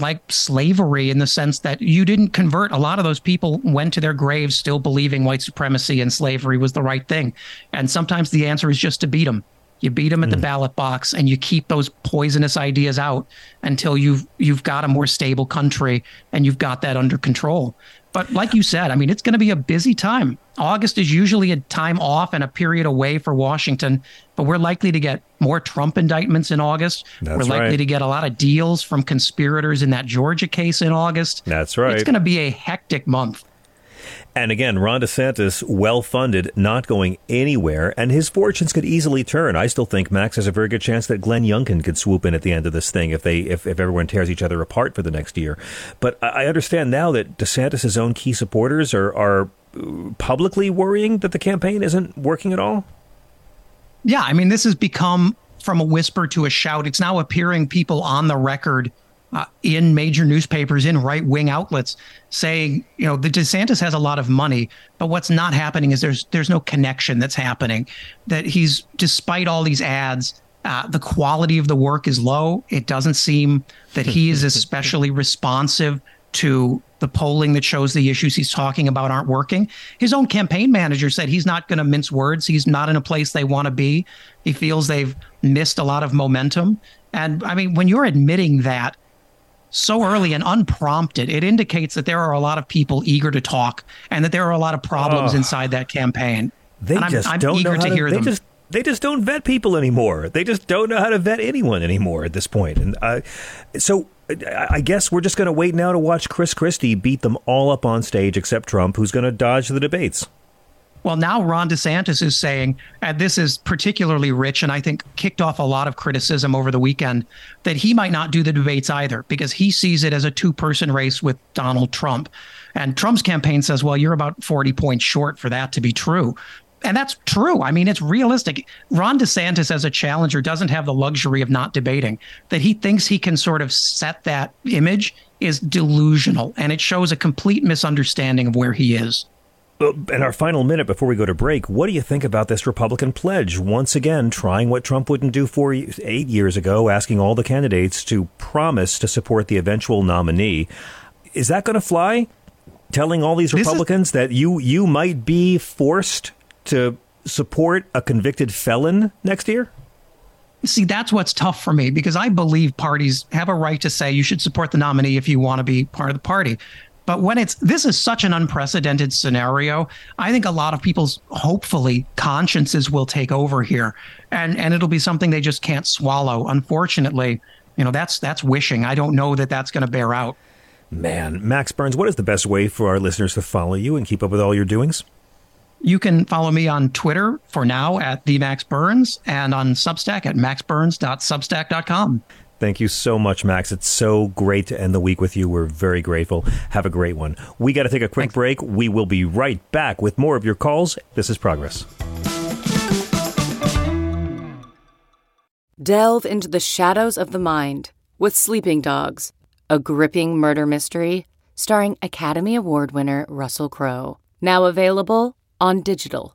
like slavery in the sense that you didn't convert. A lot of those people went to their graves still believing white supremacy and slavery was the right thing. And sometimes the answer is just to beat them. You beat them at the ballot box, and you keep those poisonous ideas out until you've got a more stable country and you've got that under control. But like you said, I mean, it's going to be a busy time. August is usually a time off and a period away for Washington, but we're likely to get more Trump indictments in August. That's we're likely to get a lot of deals from conspirators in that Georgia case in August. That's right. It's going to be a hectic month. And again, Ron DeSantis, well-funded, not going anywhere, and his fortunes could easily turn. I still think, Max, there's a very good chance that Glenn Youngkin could swoop in at the end of this thing if everyone tears each other apart for the next year. But I understand now that DeSantis' own key supporters are publicly worrying that the campaign isn't working at all? Yeah, I mean, this has become from a whisper to a shout. It's now appearing people on the record in major newspapers, in right-wing outlets, saying, you know, the DeSantis has a lot of money, but what's not happening is there's no connection that's happening. That he's, despite all these ads, the quality of the work is low. It doesn't seem that he is especially responsive to the polling that shows the issues he's talking about aren't working. His own campaign manager said he's not going to mince words. He's not in a place they want to be. He feels they've missed a lot of momentum. And I mean, when you're admitting that so early and unprompted, it indicates that there are a lot of people eager to talk and that there are a lot of problems inside that campaign. I'm eager to hear them. They just don't vet people anymore. They just don't know how to vet anyone anymore at this point. And so I guess we're just going to wait now to watch Chris Christie beat them all up on stage, except Trump, who's going to dodge the debates. Well, now Ron DeSantis is saying, and this is particularly rich and I think kicked off a lot of criticism over the weekend, that he might not do the debates either because he sees it as a two-person race with Donald Trump. And Trump's campaign says, well, you're about 40 points short for that to be true. And that's true. I mean, it's realistic. Ron DeSantis as a challenger doesn't have the luxury of not debating. That he thinks he can sort of set that image is delusional, and it shows a complete misunderstanding of where he is. In our final minute before we go to break, what do you think about this Republican pledge? Once again, trying what Trump wouldn't do 8 years ago, asking all the candidates to promise to support the eventual nominee. Is that going to fly? Telling all these Republicans that you might be forced to support a convicted felon next year? See, that's what's tough for me, because I believe parties have a right to say you should support the nominee if you want to be part of the party. But when this is such an unprecedented scenario, I think a lot of people's, hopefully, consciences will take over here, and it'll be something they just can't swallow. Unfortunately, you know, that's wishing. I don't know that that's going to bear out. Man, Max Burns, what is the best way for our listeners to follow you and keep up with all your doings? You can follow me on Twitter for now at @TheMaxBurns and on Substack at maxburns.substack.com. Thank you so much, Max. It's so great to end the week with you. We're very grateful. Have a great one. We got to take a quick break. We will be right back with more of your calls. This is Progress. Delve into the shadows of the mind with Sleeping Dogs, a gripping murder mystery starring Academy Award winner Russell Crowe. Now available on digital.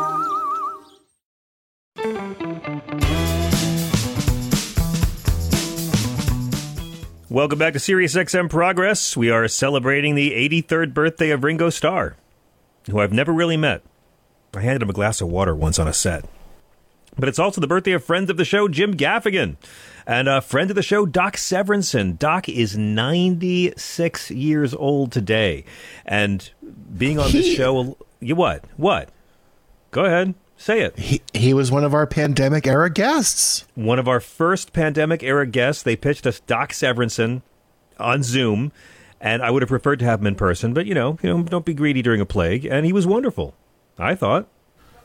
Welcome back to SiriusXM Progress. We are celebrating the 83rd birthday of Ringo Starr, who I've never really met. I handed him a glass of water once on a set. But it's also the birthday of friend of the show, Jim Gaffigan, and a friend of the show, Doc Severinsen. Doc is 96 years old today. And being on this show... You what? What? Go ahead. Say it. He was one of our pandemic-era guests. One of our first pandemic-era guests. They pitched us Doc Severinsen on Zoom, and I would have preferred to have him in person. But, you know, don't be greedy during a plague. And he was wonderful, I thought.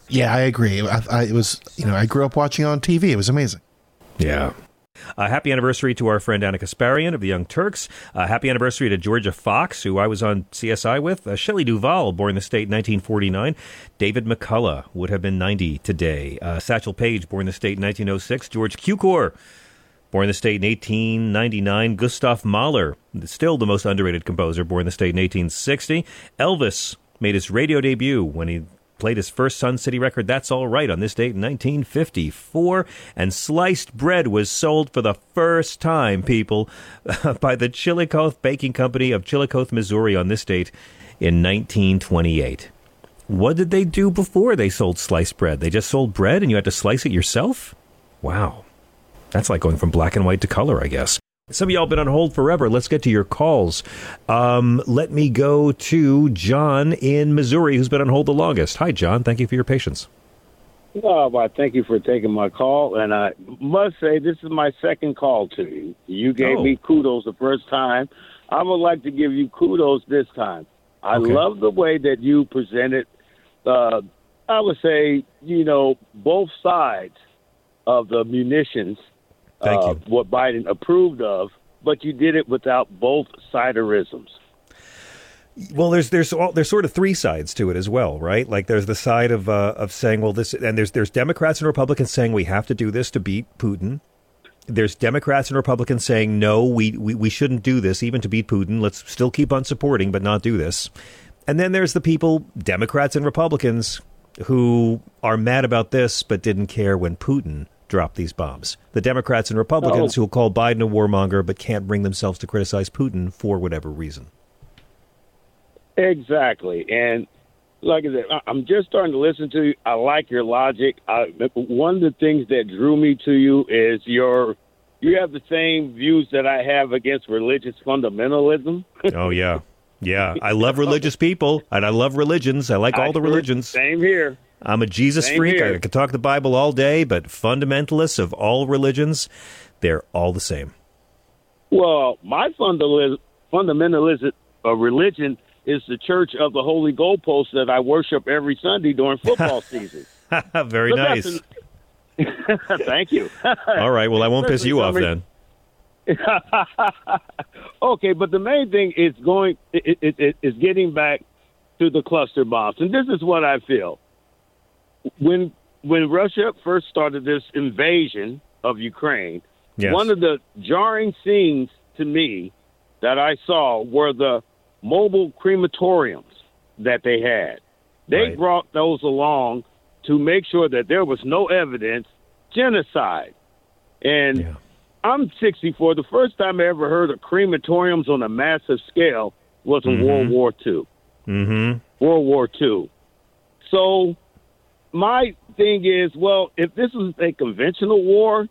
Yeah, I agree. I grew up watching on TV. It was amazing. Yeah. Happy anniversary to our friend Anna Kasparian of the Young Turks. Happy anniversary to Georgia Fox, who I was on CSI with. Shelley Duvall, born in the state in 1949. David McCullough would have been 90 today. Satchel Paige, born in the state in 1906. George Cukor, born in the state in 1899. Gustav Mahler, still the most underrated composer, born in the state in 1860. Elvis made his radio debut when he played his first Sun City record, That's All Right, on this date in 1954. And sliced bread was sold for the first time, people, by the Chillicothe Baking Company of Chillicothe, Missouri, on this date in 1928. What did they do before they sold sliced bread? They just sold bread and you had to slice it yourself? Wow. That's like going from black and white to color, I guess. Some of y'all been on hold forever. Let's get to your calls. Let me go to John in Missouri, who's been on hold the longest. Hi, John. Thank you for your patience. Oh, well, thank you for taking my call. And I must say, this is my second call to you. You gave me kudos the first time. I would like to give you kudos this time. I love the way that you presented, I would say, both sides of the munitions. Thank you. What Biden approved of, but you did it without both siderisms. Well, there's sort of three sides to it as well, right? Like there's the side of saying, well, this, and there's Democrats and Republicans saying we have to do this to beat Putin. There's Democrats and Republicans saying no, we shouldn't do this even to beat Putin. Let's still keep on supporting, but not do this. And then there's the people, Democrats and Republicans, who are mad about this but didn't care when Putin drop these bombs. The Democrats and Republicans who call Biden a warmonger but can't bring themselves to criticize Putin for whatever reason. Exactly. And like I said, I'm just starting to listen to you. I like your logic. One of the things that drew me to you is you have the same views that I have against religious fundamentalism. Oh, yeah. Yeah. I love religious people and I love religions. I like all the religions. Same here. I'm a Jesus freak. I could talk the Bible all day, but fundamentalists of all religions, they're all the same. Well, my fundamentalist religion is the Church of the Holy Goalposts that I worship every Sunday during football season. Very nice. Thank you. All right. Well, I won't piss you off then. Okay, but the main thing is getting back to the cluster bombs, and this is what I feel. When Russia first started this invasion of Ukraine, one of the jarring scenes to me that I saw were the mobile crematoriums that they had. They brought those along to make sure that there was no evidence, genocide. And I'm 64. The first time I ever heard of crematoriums on a massive scale was in World War II. Mm-hmm. World War II. So my thing is, well, if this was a conventional war,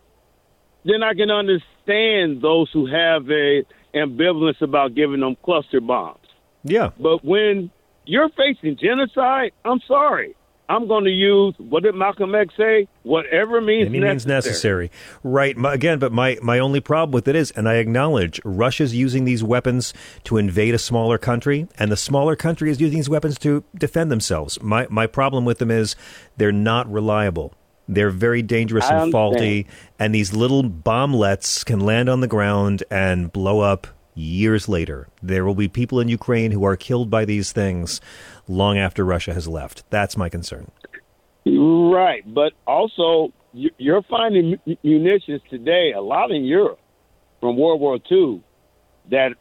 then I can understand those who have a ambivalence about giving them cluster bombs. Yeah. But when you're facing genocide, I'm sorry. I'm going to use, what did Malcolm X say? Whatever means necessary. Right. Again, but my only problem with it is, and I acknowledge, Russia's using these weapons to invade a smaller country, and the smaller country is using these weapons to defend themselves. My problem with them is they're not reliable. They're very dangerous and faulty, and these little bomblets can land on the ground and blow up years later. There will be people in Ukraine who are killed by these things long after Russia has left. That's my concern. Right. But also, you're finding munitions today, a lot in Europe from World War II, that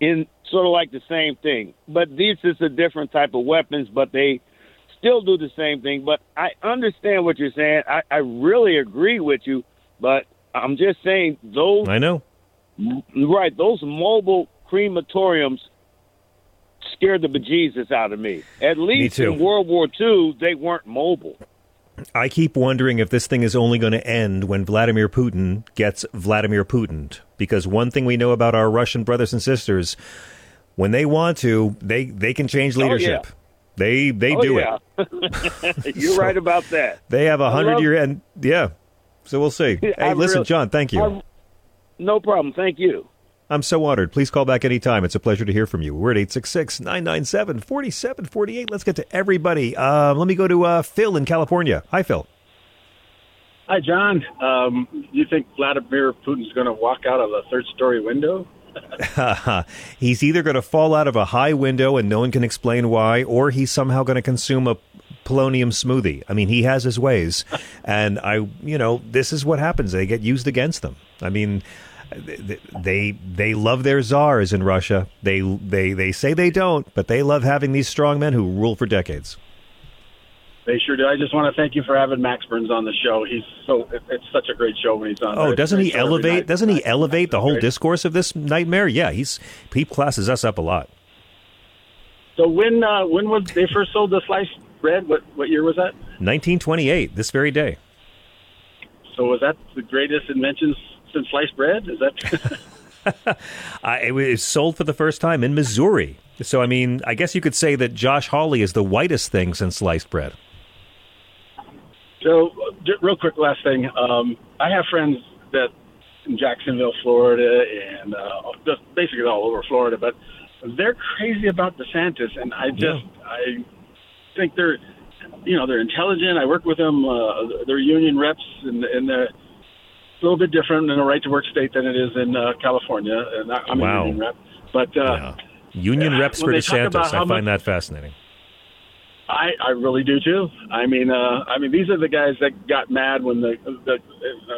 in sort of like the same thing. But this is a different type of weapons, but they still do the same thing. But I understand what you're saying. I really agree with you, but I'm just saying those... I know. Right. Those mobile crematoriums scared the bejesus out of me. At least in World War II, they weren't mobile. I keep wondering if this thing is only going to end when Vladimir Putin gets Vladimir Putin'd. Because one thing we know about our Russian brothers and sisters, when they want to, they can change leadership. They do it. You're right about that. They have a 100-year and yeah. So we'll see. Hey, listen, John, thank you. No problem. Thank you. I'm so honored. Please call back anytime. It's a pleasure to hear from you. We're at 866-997-4748. Let's get to everybody. Let me go to Phil in California. Hi, Phil. Hi, John. You think Vladimir Putin's going to walk out of a third-story window? He's either going to fall out of a high window and no one can explain why, or he's somehow going to consume a polonium smoothie. I mean, he has his ways. And this is what happens. They get used against them. I mean, they love their czars in Russia. They say they don't, but they love having these strong men who rule for decades. They sure do. I just want to thank you for having Max Burns on the show. It's such a great show when he's on. Oh, doesn't he elevate the whole discourse of this nightmare? Yeah, he classes us up a lot. So when was they first sold the sliced bread? What year was that? 1928, this very day. So was that the greatest invention since sliced bread? Is that? It was sold for the first time in Missouri. So I mean, I guess you could say that Josh Hawley is the whitest thing since sliced bread. So, real quick, last thing. I have friends that in Jacksonville, Florida, and just basically all over Florida, but they're crazy about DeSantis, and I think they're intelligent. I work with them. They're union reps, and they're a little bit different in a right-to-work state than it is in California, and I'm a union rep. But union reps for DeSantis, I find that fascinating. I really do too. I mean, these are the guys that got mad when I'm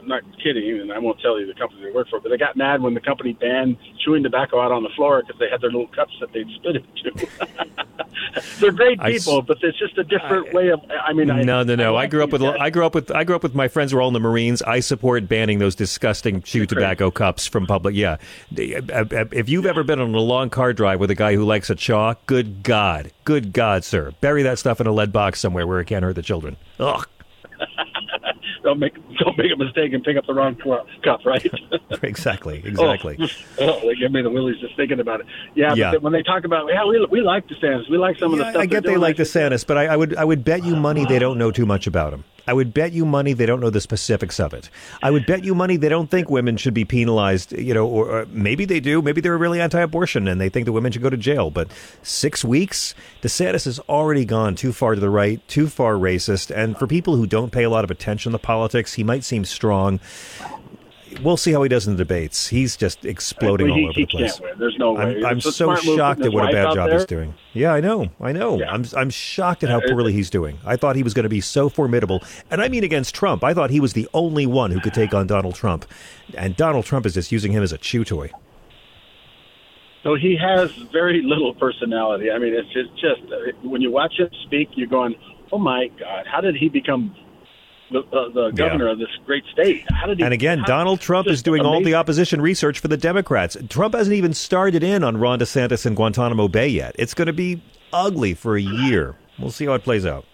not kidding, and I won't tell you the company they work for, but they got mad when the company banned chewing tobacco out on the floor because they had their little cups that they'd spit into. They're great people, but it's just a different way of. I mean, no. I grew up with my friends who were all in the Marines. I support banning those disgusting chew tobacco cups from public. Yeah, if you've ever been on a long car drive with a guy who likes a chaw, good God, sir, bury that stuff in a lead box somewhere where it can't hurt the children. Ugh. Don't make a mistake and pick up the wrong cup, right? Exactly. Oh, they give me the willies just thinking about it. Yeah. But when they talk about, we like DeSantis, we like some of the stuff. I get they like DeSantis, but I would bet you money they don't know too much about him. I would bet you money they don't know the specifics of it. I would bet you money they don't think women should be penalized, or maybe they do. Maybe they're really anti-abortion and they think the women should go to jail. But 6 weeks, DeSantis has already gone too far to the right, too far racist. And for people who don't pay a lot of attention to politics, he might seem strong. We'll see how he does in the debates. He's just exploding all over the place. There's no way. I'm so shocked at what a bad job he's doing. Yeah, I know. Yeah. I'm shocked at how poorly he's doing. I thought he was going to be so formidable. And I mean against Trump. I thought he was the only one who could take on Donald Trump. And Donald Trump is just using him as a chew toy. So he has very little personality. I mean, it's just when you watch him speak, you're going, oh, my God, how did he become the governor of this great state? Donald Trump is doing all the opposition research for the Democrats. Trump hasn't even started in on Ron DeSantis and Guantanamo Bay yet. It's going to be ugly for a year. We'll see how it plays out.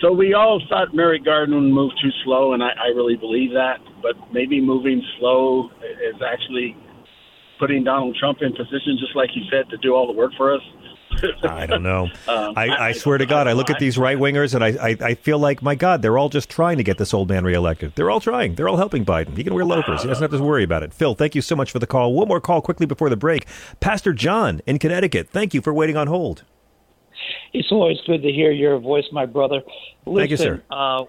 So we all thought Mary Garden moved too slow, and I really believe that. But maybe moving slow is actually putting Donald Trump in position, just like you said, to do all the work for us. I don't know. I swear to God, I look at these right wingers and I feel like, my God, they're all just trying to get this old man reelected. They're all trying. They're all helping Biden. He can wear loafers. He doesn't have to worry about it. Phil, thank you so much for the call. One more call quickly before the break. Pastor John in Connecticut, thank you for waiting on hold. It's always good to hear your voice, my brother. Listen, thank you, sir.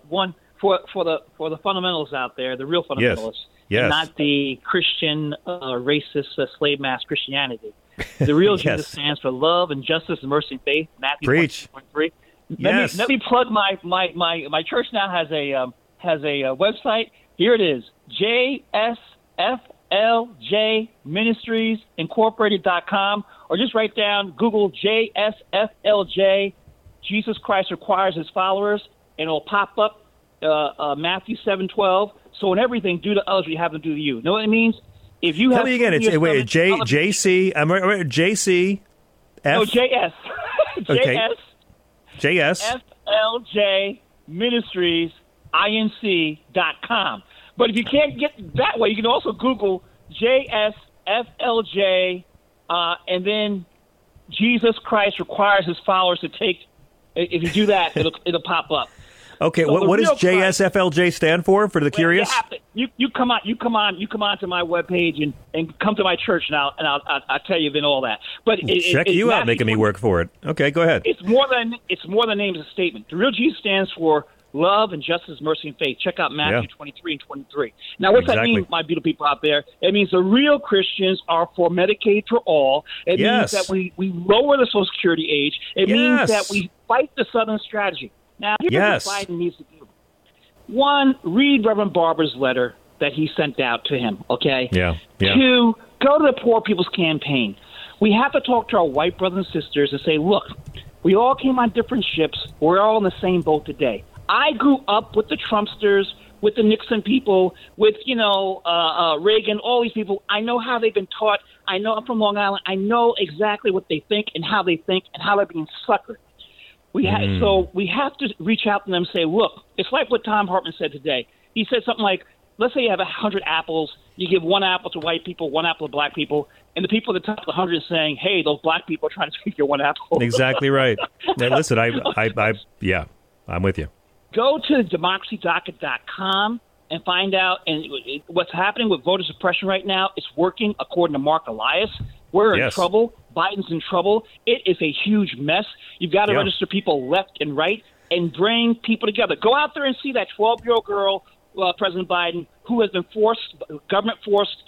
One for the fundamentalists out there, the real fundamentalists, yes. Not the Christian racist slave mass Christianity. The real Jesus stands for love and justice and mercy and faith. Matthew 1:23. Let me plug my church now has a website. Here it is: JSFLJMinistries.com, or just write down Google JSFLJ. Jesus Christ requires his followers, and it'll pop up Matthew 7:12. So in everything, do to others what you have them do to you. Know what it means? If you tell me again, it's wait, JC. I'm right. JC. F. Oh, JS. JS. JS. FLJ Ministries Inc.com. But if you can't get that way, you can also Google JSFLJ and then Jesus Christ requires his followers to take. If you do that, it'll pop up. Okay, so what does JSFLJ stand for the curious? You come on to my webpage and come to my church now, and I'll tell you then all that. But it's out, making me work for it. Okay, go ahead. It's more than names and statement. The real G stands for love and justice, mercy and faith. Check out Matthew 23:23. Now, what's that mean, my beautiful people out there? It means the real Christians are for Medicaid for all. It means that we lower the Social Security age. It means that we fight the Southern strategy. Now, here's what Biden needs to do. One, read Reverend Barber's letter that he sent out to him, okay? Yeah. Two, go to the Poor People's Campaign. We have to talk to our white brothers and sisters and say, look, we all came on different ships. We're all in the same boat today. I grew up with the Trumpsters, with the Nixon people, with, Reagan, all these people. I know how they've been taught. I know I'm from Long Island. I know exactly what they think and how they think and how they're being suckered. So we have to reach out to them and say, look, it's like what Tom Hartman said today. He said something like, let's say you have 100 apples. You give one apple to white people, one apple to black people. And the people at the top of the 100 are saying, hey, those black people are trying to take your one apple. Exactly right. Now, listen, I I'm with you. Go to democracydocket.com and find out. And what's happening with voter suppression right now, it's working according to Mark Elias. We're in trouble. Biden's in trouble. It is a huge mess. You've got to register people left and right and bring people together. Go out there and see that 12-year-old girl, President Biden, who has been government-forced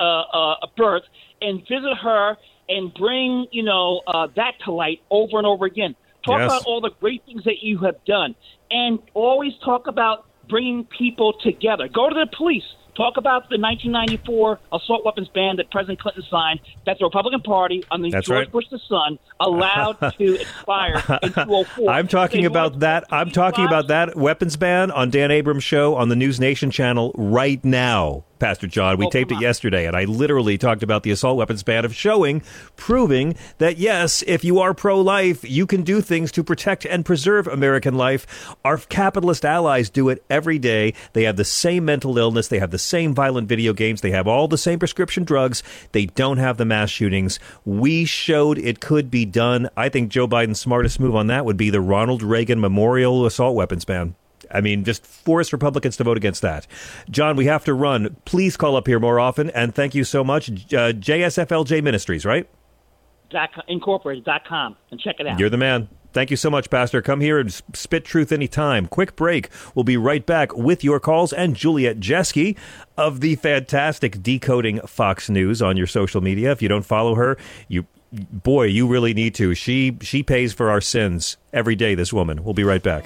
birth, and visit her and bring, that to light over and over again. Talk about all the great things that you have done. And always talk about bringing people together. Go to the police. Talk about the 1994 assault weapons ban that President Clinton signed that the Republican Party, under George Bush the son, allowed to expire in 2004. I'm talking about that weapons ban on Dan Abrams' show on the News Nation channel right now, Pastor John. We taped it yesterday, and I literally talked about the assault weapons ban of proving that, yes, if you are pro-life, you can do things to protect and preserve American life. Our capitalist allies do it every day. They have the same mental illness. They have the same violent video games. They have all the same prescription drugs. They don't have the mass shootings. We showed it could be done. I think Joe Biden's smartest move on that would be the Ronald Reagan Memorial Assault Weapons Ban. I mean, just force Republicans to vote against that. John, we have to run. Please call up here more often. And thank you so much. JSFLJ Ministries, right? Incorporated.com. And check it out. You're the man. Thank you so much, Pastor. Come here and spit truth anytime. Quick break. We'll be right back with your calls and Juliet Jeske of the fantastic Decoding Fox News on your social media. If you don't follow her, you really need to. She pays for our sins every day, this woman. We'll be right back.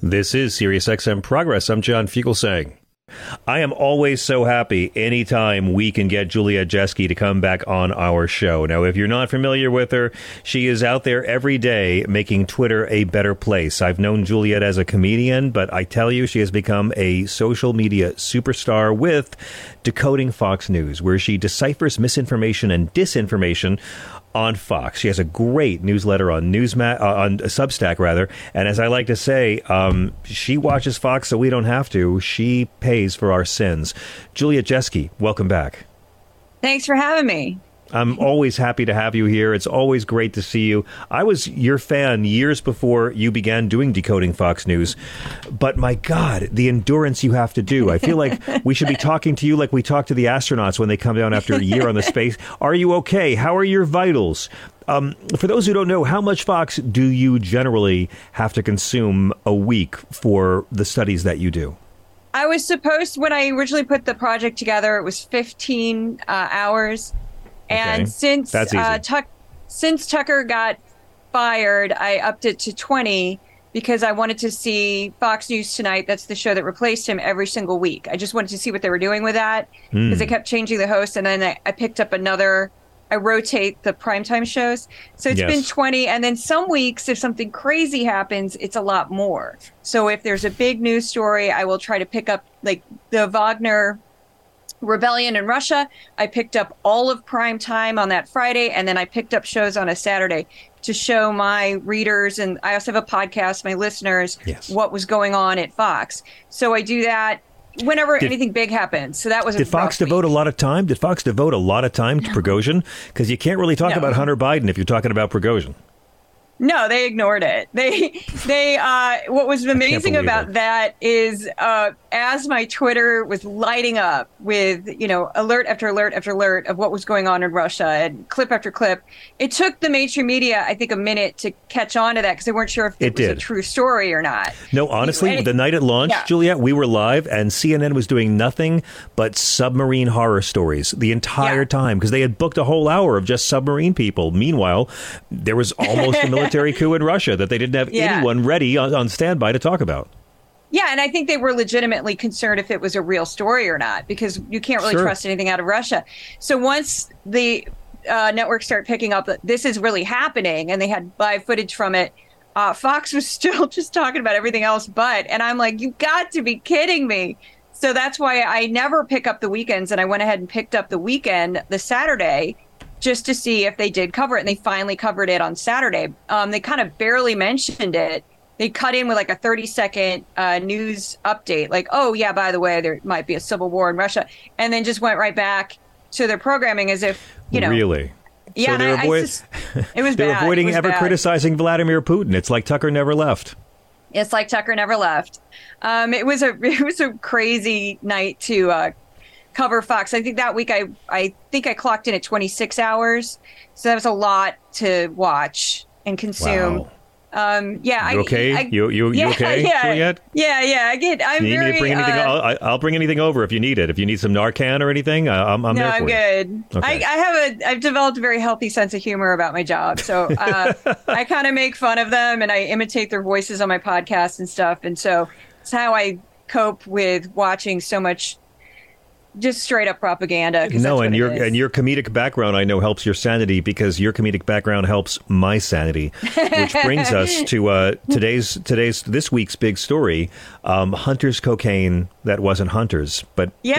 This is SiriusXM Progress. I'm John Fugelsang. I am always so happy anytime we can get Juliet Jeske to come back on our show. Now, if you're not familiar with her, she is out there every day making Twitter a better place. I've known Juliet as a comedian, but I tell you, she has become a social media superstar with Decoding Fox News, where she deciphers misinformation and disinformation on Fox. She has a great newsletter on Substack, and as I like to say, she watches Fox so we don't have to. She pays for our sins. Juliet Jeske, welcome back. Thanks for having me. I'm always happy to have you here. It's always great to see you. I was your fan years before you began doing Decoding Fox News. But my God, the endurance you have to do. I feel like we should be talking to you like we talk to the astronauts when they come down after a year on the space. Are you okay? How are your vitals? For those who don't know, how much Fox do you generally have to consume a week for the studies that you do? I was supposed, when I originally put the project together, it was 15 hours. Okay. And since Tucker got fired, I upped it to 20 because I wanted to see Fox News Tonight. That's the show that replaced him every single week. I just wanted to see what they were doing with that because they kept changing the host. And then I picked up another. I rotate the primetime shows. So it's been 20. And then some weeks, if something crazy happens, it's a lot more. So if there's a big news story, I will try to pick up like the Wagner rebellion in Russia. I picked up all of prime time on that Friday, and then I picked up shows on a Saturday to show my readers, and I also have a podcast, my listeners, what was going on at Fox. So I do that whenever anything big happens. So that was Did Fox devote a lot of time to Prigozhin? Because you can't really talk about Hunter Biden if you're talking about Prigozhin. No, they ignored it. They what was amazing about that is as my Twitter was lighting up with, alert after alert after alert of what was going on in Russia and clip after clip, it took the mainstream media, I think, a minute to catch on to that because they weren't sure if it was a true story or not. No, honestly, the night it launched, Juliet, we were live and CNN was doing nothing but submarine horror stories the entire time because they had booked a whole hour of just submarine people. Meanwhile, there was almost a military coup in Russia that they didn't have anyone ready on standby to talk about. Yeah, and I think they were legitimately concerned if it was a real story or not, because you can't really trust anything out of Russia. So once the networks start picking up that this is really happening and they had live footage from it, Fox was still just talking about everything else but, and I'm like, you got to be kidding me. So that's why I never pick up the weekends, and I went ahead and picked up the weekend, the Saturday, just to see if they did cover it. And they finally covered it on Saturday. They kind of barely mentioned it. They cut in with like a 30-second news update. Like, oh, yeah, by the way, there might be a civil war in Russia. And then just went right back to their programming as if, Really? Yeah, so they're avoiding ever criticizing Vladimir Putin. It's like Tucker never left. It was a crazy night to cover Fox. I think that week I clocked in at 26 hours. So that was a lot to watch and consume. Wow. Juliet? Yeah. I'll bring anything over if you need it. If you need some Narcan or anything, I'm good. Okay. I've developed a very healthy sense of humor about my job. So I kind of make fun of them and I imitate their voices on my podcast and stuff. And so it's how I cope with watching so much just straight up propaganda. No, and your comedic background, I know, helps your sanity because your comedic background helps my sanity, which brings us to this week's big story. Hunter's cocaine that wasn't Hunter's. But does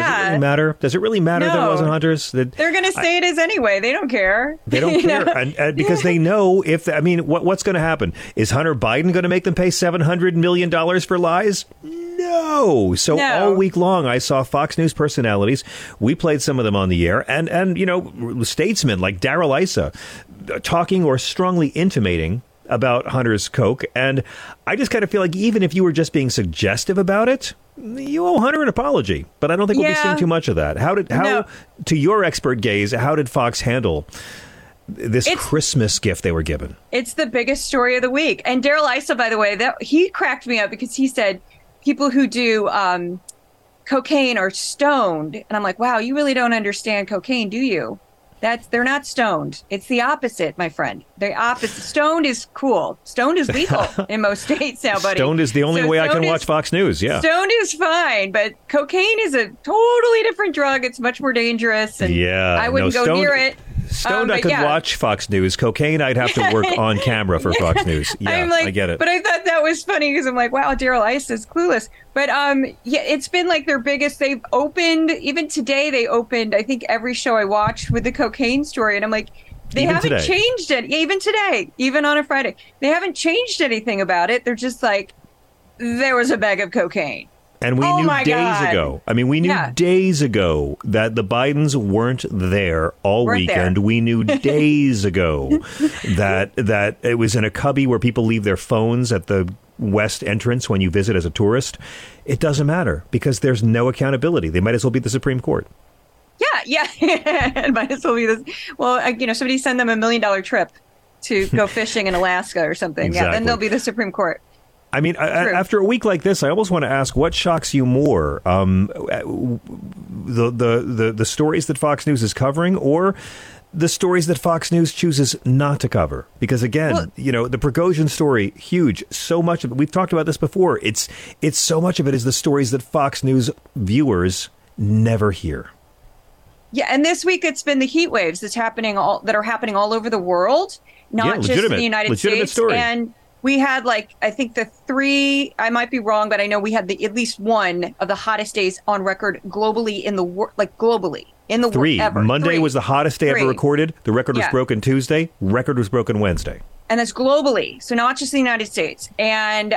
it really matter? No. That it wasn't Hunter's? They're going to say it is anyway. They don't care. They don't care. And because they know what's going to happen? Is Hunter Biden going to make them pay $700 million for lies? No. So all week long, I saw Fox News personalities. We played some of them on the air and statesmen like Darrell Issa talking or strongly intimating about Hunter's coke. And I just kind of feel like even if you were just being suggestive about it, you owe Hunter an apology. But I don't think we'll be seeing too much of that. To your expert gaze, how did Fox handle this Christmas gift they were given? It's the biggest story of the week. And Darrell Issa, by the way, he cracked me up because he said people who do cocaine are stoned, and I'm like, wow, you really don't understand cocaine, do you? They're not stoned. It's the opposite, my friend. The opposite. Stoned is cool. Stoned is legal in most states now, buddy. Stoned is the only way I can watch Fox News. Yeah, stoned is fine, but cocaine is a totally different drug. It's much more dangerous, and I wouldn't go near it. Stoned, I could watch Fox News. Cocaine, I'd have to work on camera for Fox News. Yeah, like, I get it. But I thought that was funny because I'm like, wow, Darrell Issa is clueless. But it's been like their biggest. They've opened, even today they opened, I think, every show I watched with the cocaine story. And I'm like, they haven't changed it. Even today, even on a Friday. They haven't changed anything about it. They're just like, there was a bag of cocaine. And we knew days ago. I mean, we knew days ago that the Bidens weren't there all weekend. There. We knew days ago that it was in a cubby where people leave their phones at the west entrance when you visit as a tourist. It doesn't matter because there's no accountability. They might as well be the Supreme Court. Yeah. It might as well be this. Well, you know, somebody send them $1 million trip to go fishing in Alaska or something. Exactly. Yeah, then they'll be the Supreme Court. I mean, after a week like this, I almost want to ask, what shocks you more, the stories that Fox News is covering or the stories that Fox News chooses not to cover? Because, again, you know, the Prigozhin story, huge. So much of it. We've talked about this before. It's so much of it is the stories that Fox News viewers never hear. Yeah. And this week it's been the heat waves that are happening all over the world, not just in the United States. Story. And we had I think the three, I might be wrong, but I know we had at least one of the hottest days on record globally in the world, ever. Monday was the hottest day ever recorded. The record was broken Tuesday. Record was broken Wednesday. And that's globally. So not just the United States. And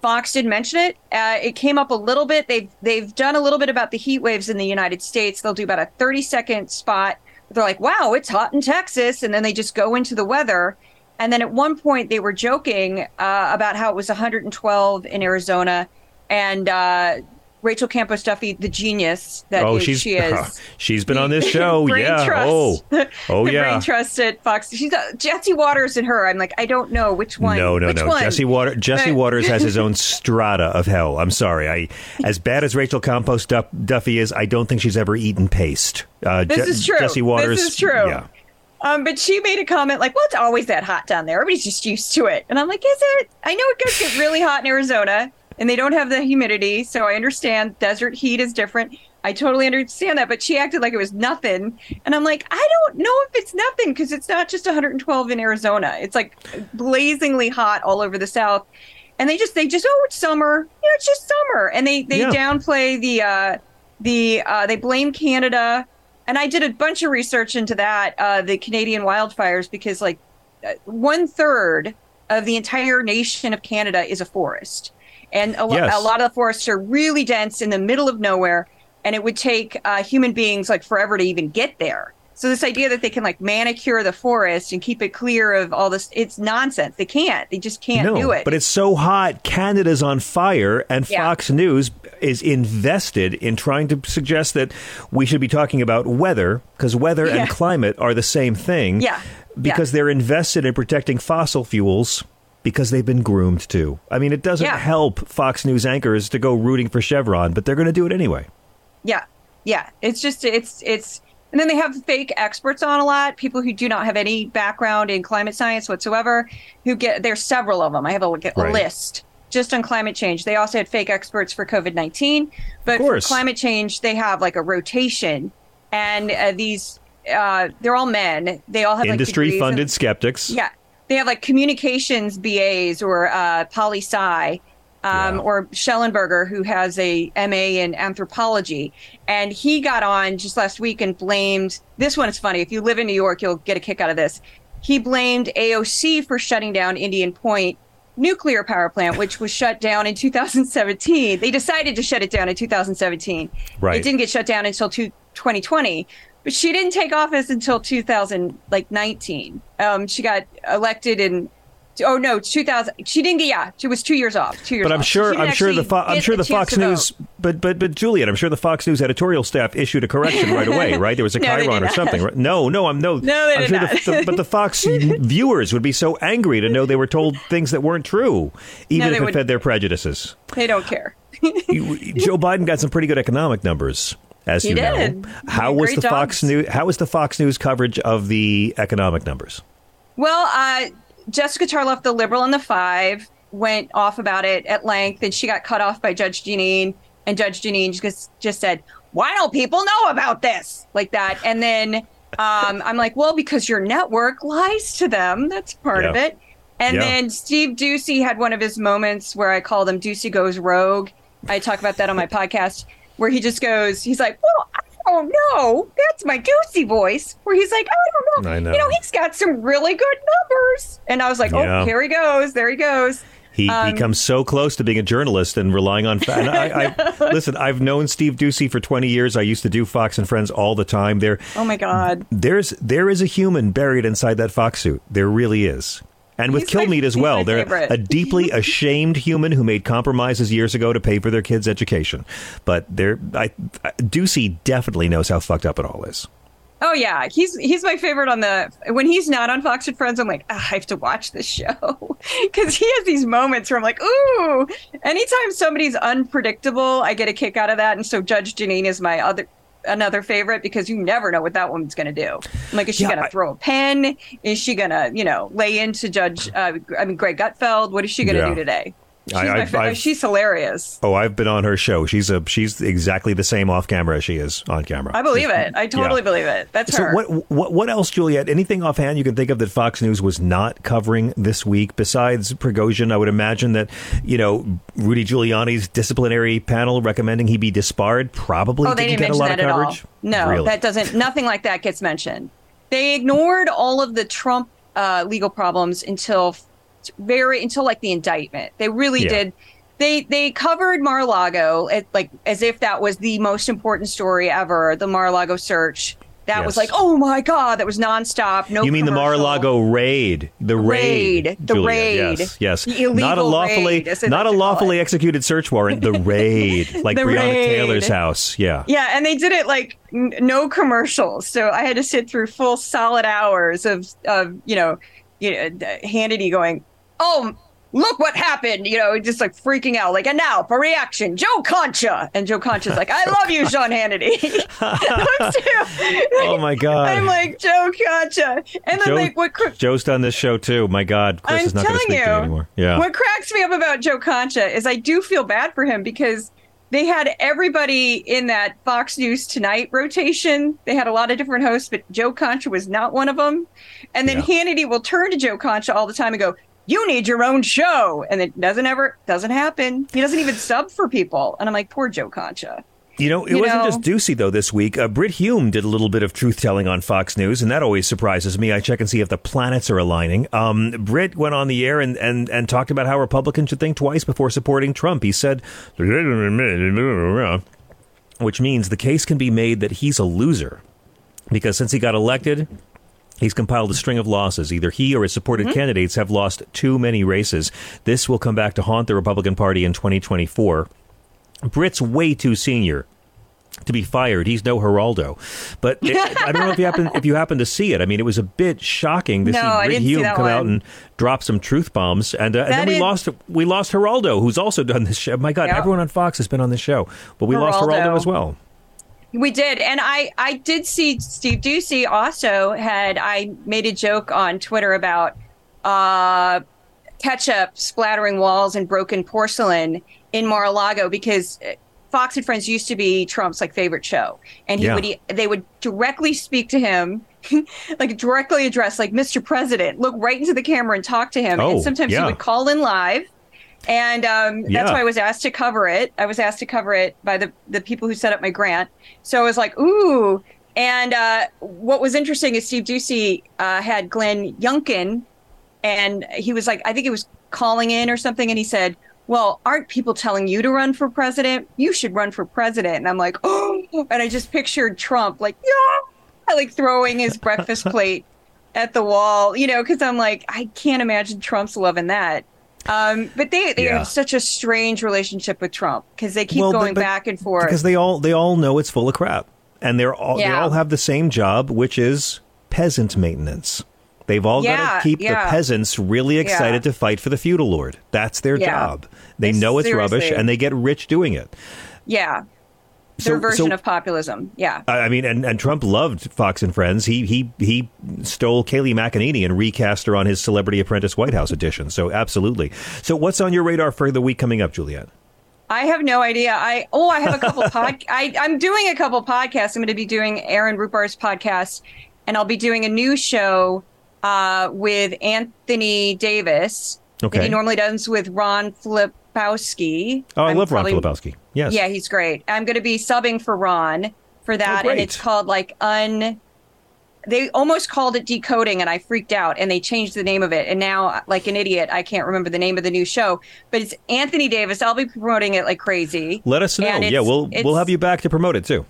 Fox did mention it. It came up a little bit. They've done a little bit about the heat waves in the United States. They'll do about a 30-second spot. They're like, wow, it's hot in Texas. And then they just go into the weather. And then at one point they were joking about how it was 112 in Arizona. And Rachel Campos Duffy, the genius that she is. She's been on this show. Brain Trust at Fox. She's Jesse Waters and her. I'm like, I don't know which one. No. Jesse Waters has his own strata of hell. I'm sorry. As bad as Rachel Campos Duffy is, I don't think she's ever eaten paste. This is true. Jesse Waters. This is true. Yeah. But she made a comment like, well, it's always that hot down there. Everybody's just used to it. And I'm like, is it? I know it does get really hot in Arizona and they don't have the humidity. So I understand desert heat is different. I totally understand that. But she acted like it was nothing. And I'm like, I don't know if it's nothing because it's not just 112 in Arizona. It's like blazingly hot all over the South. And they just, oh, it's summer. You know, it's just summer. And they downplay they blame Canada. And I did a bunch of research into that, the Canadian wildfires, because 1/3 of the entire nation of Canada is a forest. And a lot of the forests are really dense in the middle of nowhere. And it would take human beings forever to even get there. So this idea that they can manicure the forest and keep it clear of all this, it's nonsense. They can't. They just can't do it. But it's so hot. Canada's on fire. And Fox News is invested in trying to suggest that we should be talking about weather because weather and climate are the same thing. Yeah. Because they're invested in protecting fossil fuels because they've been groomed to. I mean, it doesn't help Fox News anchors to go rooting for Chevron, but they're going to do it anyway. Yeah. Yeah. It's just it's. And then they have fake experts on a lot, people who do not have any background in climate science whatsoever, there's several of them. I have a list just on climate change. They also had fake experts for COVID-19, but for climate change, they have a rotation and they're all men. They all have industry funded skeptics. Yeah. They have communications BAs or poli sci. Or Schellenberger, who has a MA in anthropology. And he got on just last week and blamed, this one is funny, if you live in New York, you'll get a kick out of this. He blamed AOC for shutting down Indian Point nuclear power plant, which was shut down in 2017. They decided to shut it down in 2017. Right. It didn't get shut down until 2020. But she didn't take office until 2019. She got elected in 2000. She didn't get. Yeah, she was 2 years off. 2 years. But I'm sure. So I'm sure the Fox News. But Juliet, I'm sure the Fox News editorial staff issued a correction right away. Right? There was a chyron or something. Right? But the Fox viewers would be so angry to know they were told things that weren't true, even if it fed their prejudices. They don't care. Joe Biden got some pretty good economic numbers, as he did. How was the Fox News coverage of the economic numbers? Well, Jessica Tarlov, the liberal in the Five, went off about it at length, and she got cut off by Judge Jeanine. And Judge Jeanine just said, "Why don't people know about this?" like that. And then I'm like, "Well, because your network lies to them. That's part of it." And then Steve Ducey had one of his moments where I call them Ducey Goes Rogue. I talk about that on my podcast, where he just goes, he's like, "Well, I don't know." That's my Ducey voice, where he's like, I don't know. You know, he's got some really good numbers. And I was like, oh, here he goes. There he goes. He comes so close to being a journalist and relying on facts. Listen, I've known Steve Doocy for 20 years. I used to do Fox and Friends all the time. Oh, my God. There is a human buried inside that Fox suit. There really is. And with Kilmeade as well. They're favorite. A deeply ashamed human who made compromises years ago to pay for their kids' education. But Doocy definitely knows how fucked up it all is. Oh, yeah. He's my favorite when he's not on Fox and Friends, I'm like, I have to watch this show because he has these moments where I'm like, ooh, anytime somebody's unpredictable, I get a kick out of that. And so Judge Jeanine is my another favorite because you never know what that woman's going to do. I'm like, is she going to throw a pen? Is she going to, lay into Greg Gutfeld? What is she going to do today? She's hilarious. Oh, I've been on her show. She's exactly the same off camera as she is on camera. I believe it. I totally believe it. That's her. So what else, Juliet? Anything offhand you can think of that Fox News was not covering this week besides Prigozhin? I would imagine that, Rudy Giuliani's disciplinary panel recommending he be disbarred probably didn't get a lot of coverage. No, really? Nothing like that gets mentioned. They ignored all of the Trump legal problems until the indictment. They really did. They covered Mar-a-Lago as if that was the most important story ever. The Mar-a-Lago search that was like, oh my God, that was nonstop. No, you mean commercial. The Mar-a-Lago raid? The raid. Yes. The illegal not a lawfully executed search warrant. The raid, like the Breonna Taylor's house. Yeah. Yeah, and they did it like no commercials. So I had to sit through full solid hours of Hannity going, oh, look what happened, just like freaking out, like, and now for reaction, Joe Concha. And Joe Concha's like, I love you, Sean Hannity. Oh, my God. I'm like, Joe Concha. And then Joe's done this show, too. My God, Chris is not going to speak to you anymore. Yeah. What cracks me up about Joe Concha is I do feel bad for him because they had everybody in that Fox News Tonight rotation. They had a lot of different hosts, but Joe Concha was not one of them. And then Hannity will turn to Joe Concha all the time and go, you need your own show. And it doesn't happen. He doesn't even sub for people. And I'm like, poor Joe Concha. It wasn't just Doocy, though, this week. Brit Hume did a little bit of truth-telling on Fox News, and that always surprises me. I check and see if the planets are aligning. Brit went on the air and talked about how Republicans should think twice before supporting Trump. He said, which means the case can be made that he's a loser, because since he got elected, he's compiled a string of losses. Either he or his supported candidates have lost too many races. This will come back to haunt the Republican Party in 2024. Brit's way too senior to be fired. He's no Geraldo. But I don't know if you happen to see it. I mean, it was a bit shocking to see Brit Hume come out and drop some truth bombs. And then we lost Geraldo, who's also done this show. My God, everyone on Fox has been on this show. But we lost Geraldo as well. We did. And I did see Steve Doocy also I made a joke on Twitter about ketchup splattering walls and broken porcelain in Mar-a-Lago, because Fox and Friends used to be Trump's favorite show, and they would directly speak to him, directly address Mr. President, look right into the camera and talk to him. And sometimes he would call in live, and that's why I was asked to cover it. I was asked to cover it by the people who set up my grant. So I was like, ooh. And what was interesting is Steve Doocy had Glenn Youngkin, and he was I think it was calling in or something, and he said, well, aren't people telling you to run for president? You should run for president. And I'm like, oh, and I just pictured Trump throwing his breakfast plate at the wall, because I'm like, I can't imagine Trump's loving that. But they have such a strange relationship with Trump because they keep going back and forth. Because they all know it's full of crap, and they all have the same job, which is peasant maintenance. They've all got to keep the peasants really excited to fight for the feudal lord. That's their job. They know it's rubbish, and they get rich doing it. Yeah. Their version of populism. Yeah. I mean, and Trump loved Fox and Friends. He stole Kayleigh McEnany and recast her on his Celebrity Apprentice White House edition. So absolutely. So what's on your radar for the week coming up, Juliet? I have no idea. I have a couple I'm doing a couple podcasts. I'm going to be doing Aaron Rupar's podcast, and I'll be doing a new show with Anthony Davis that he normally does with Ron Filipowski. Oh, I love Ron Filipowski. Yes. Yeah, he's great. I'm going to be subbing for Ron for that. Oh, and it's called They almost called it Decoding, and I freaked out, and they changed the name of it. And now, like an idiot, I can't remember the name of the new show. But it's Anthony Davis. I'll be promoting it like crazy. Let us know. Yeah, we'll have you back to promote it, too.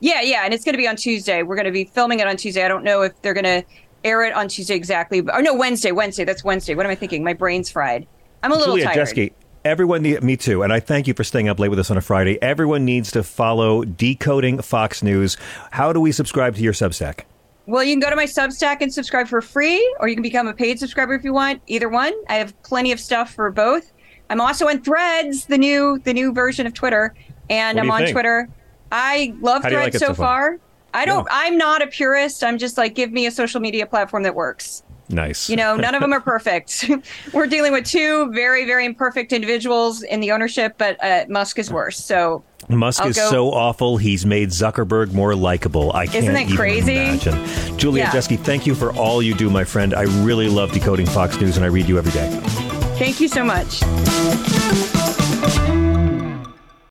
Yeah, and it's going to be on Tuesday. We're going to be filming it on Tuesday. I don't know if they're going to air it on Tuesday exactly. Or no, Wednesday. That's Wednesday. What am I thinking? My brain's fried. I'm a little tired. Juliet Jeske. Me too. And I thank you for staying up late with us on a Friday. Everyone needs to follow Decoding Fox News. How do we subscribe to your Substack? Well, you can go to my Substack and subscribe for free, or you can become a paid subscriber if you want. Either one. I have plenty of stuff for both. I'm also on Threads, the new version of Twitter, and I'm on Twitter. I love Threads so far. I'm not a purist. I'm just like, give me a social media platform that works. Nice. None of them are perfect. We're dealing with two very, very imperfect individuals in the ownership, but Musk is worse. So Musk is so awful. He's made Zuckerberg more likable. I can't even imagine. Isn't that crazy? Juliet Jeske, thank you for all you do, my friend. I really love Decoding Fox News, and I read you every day. Thank you so much.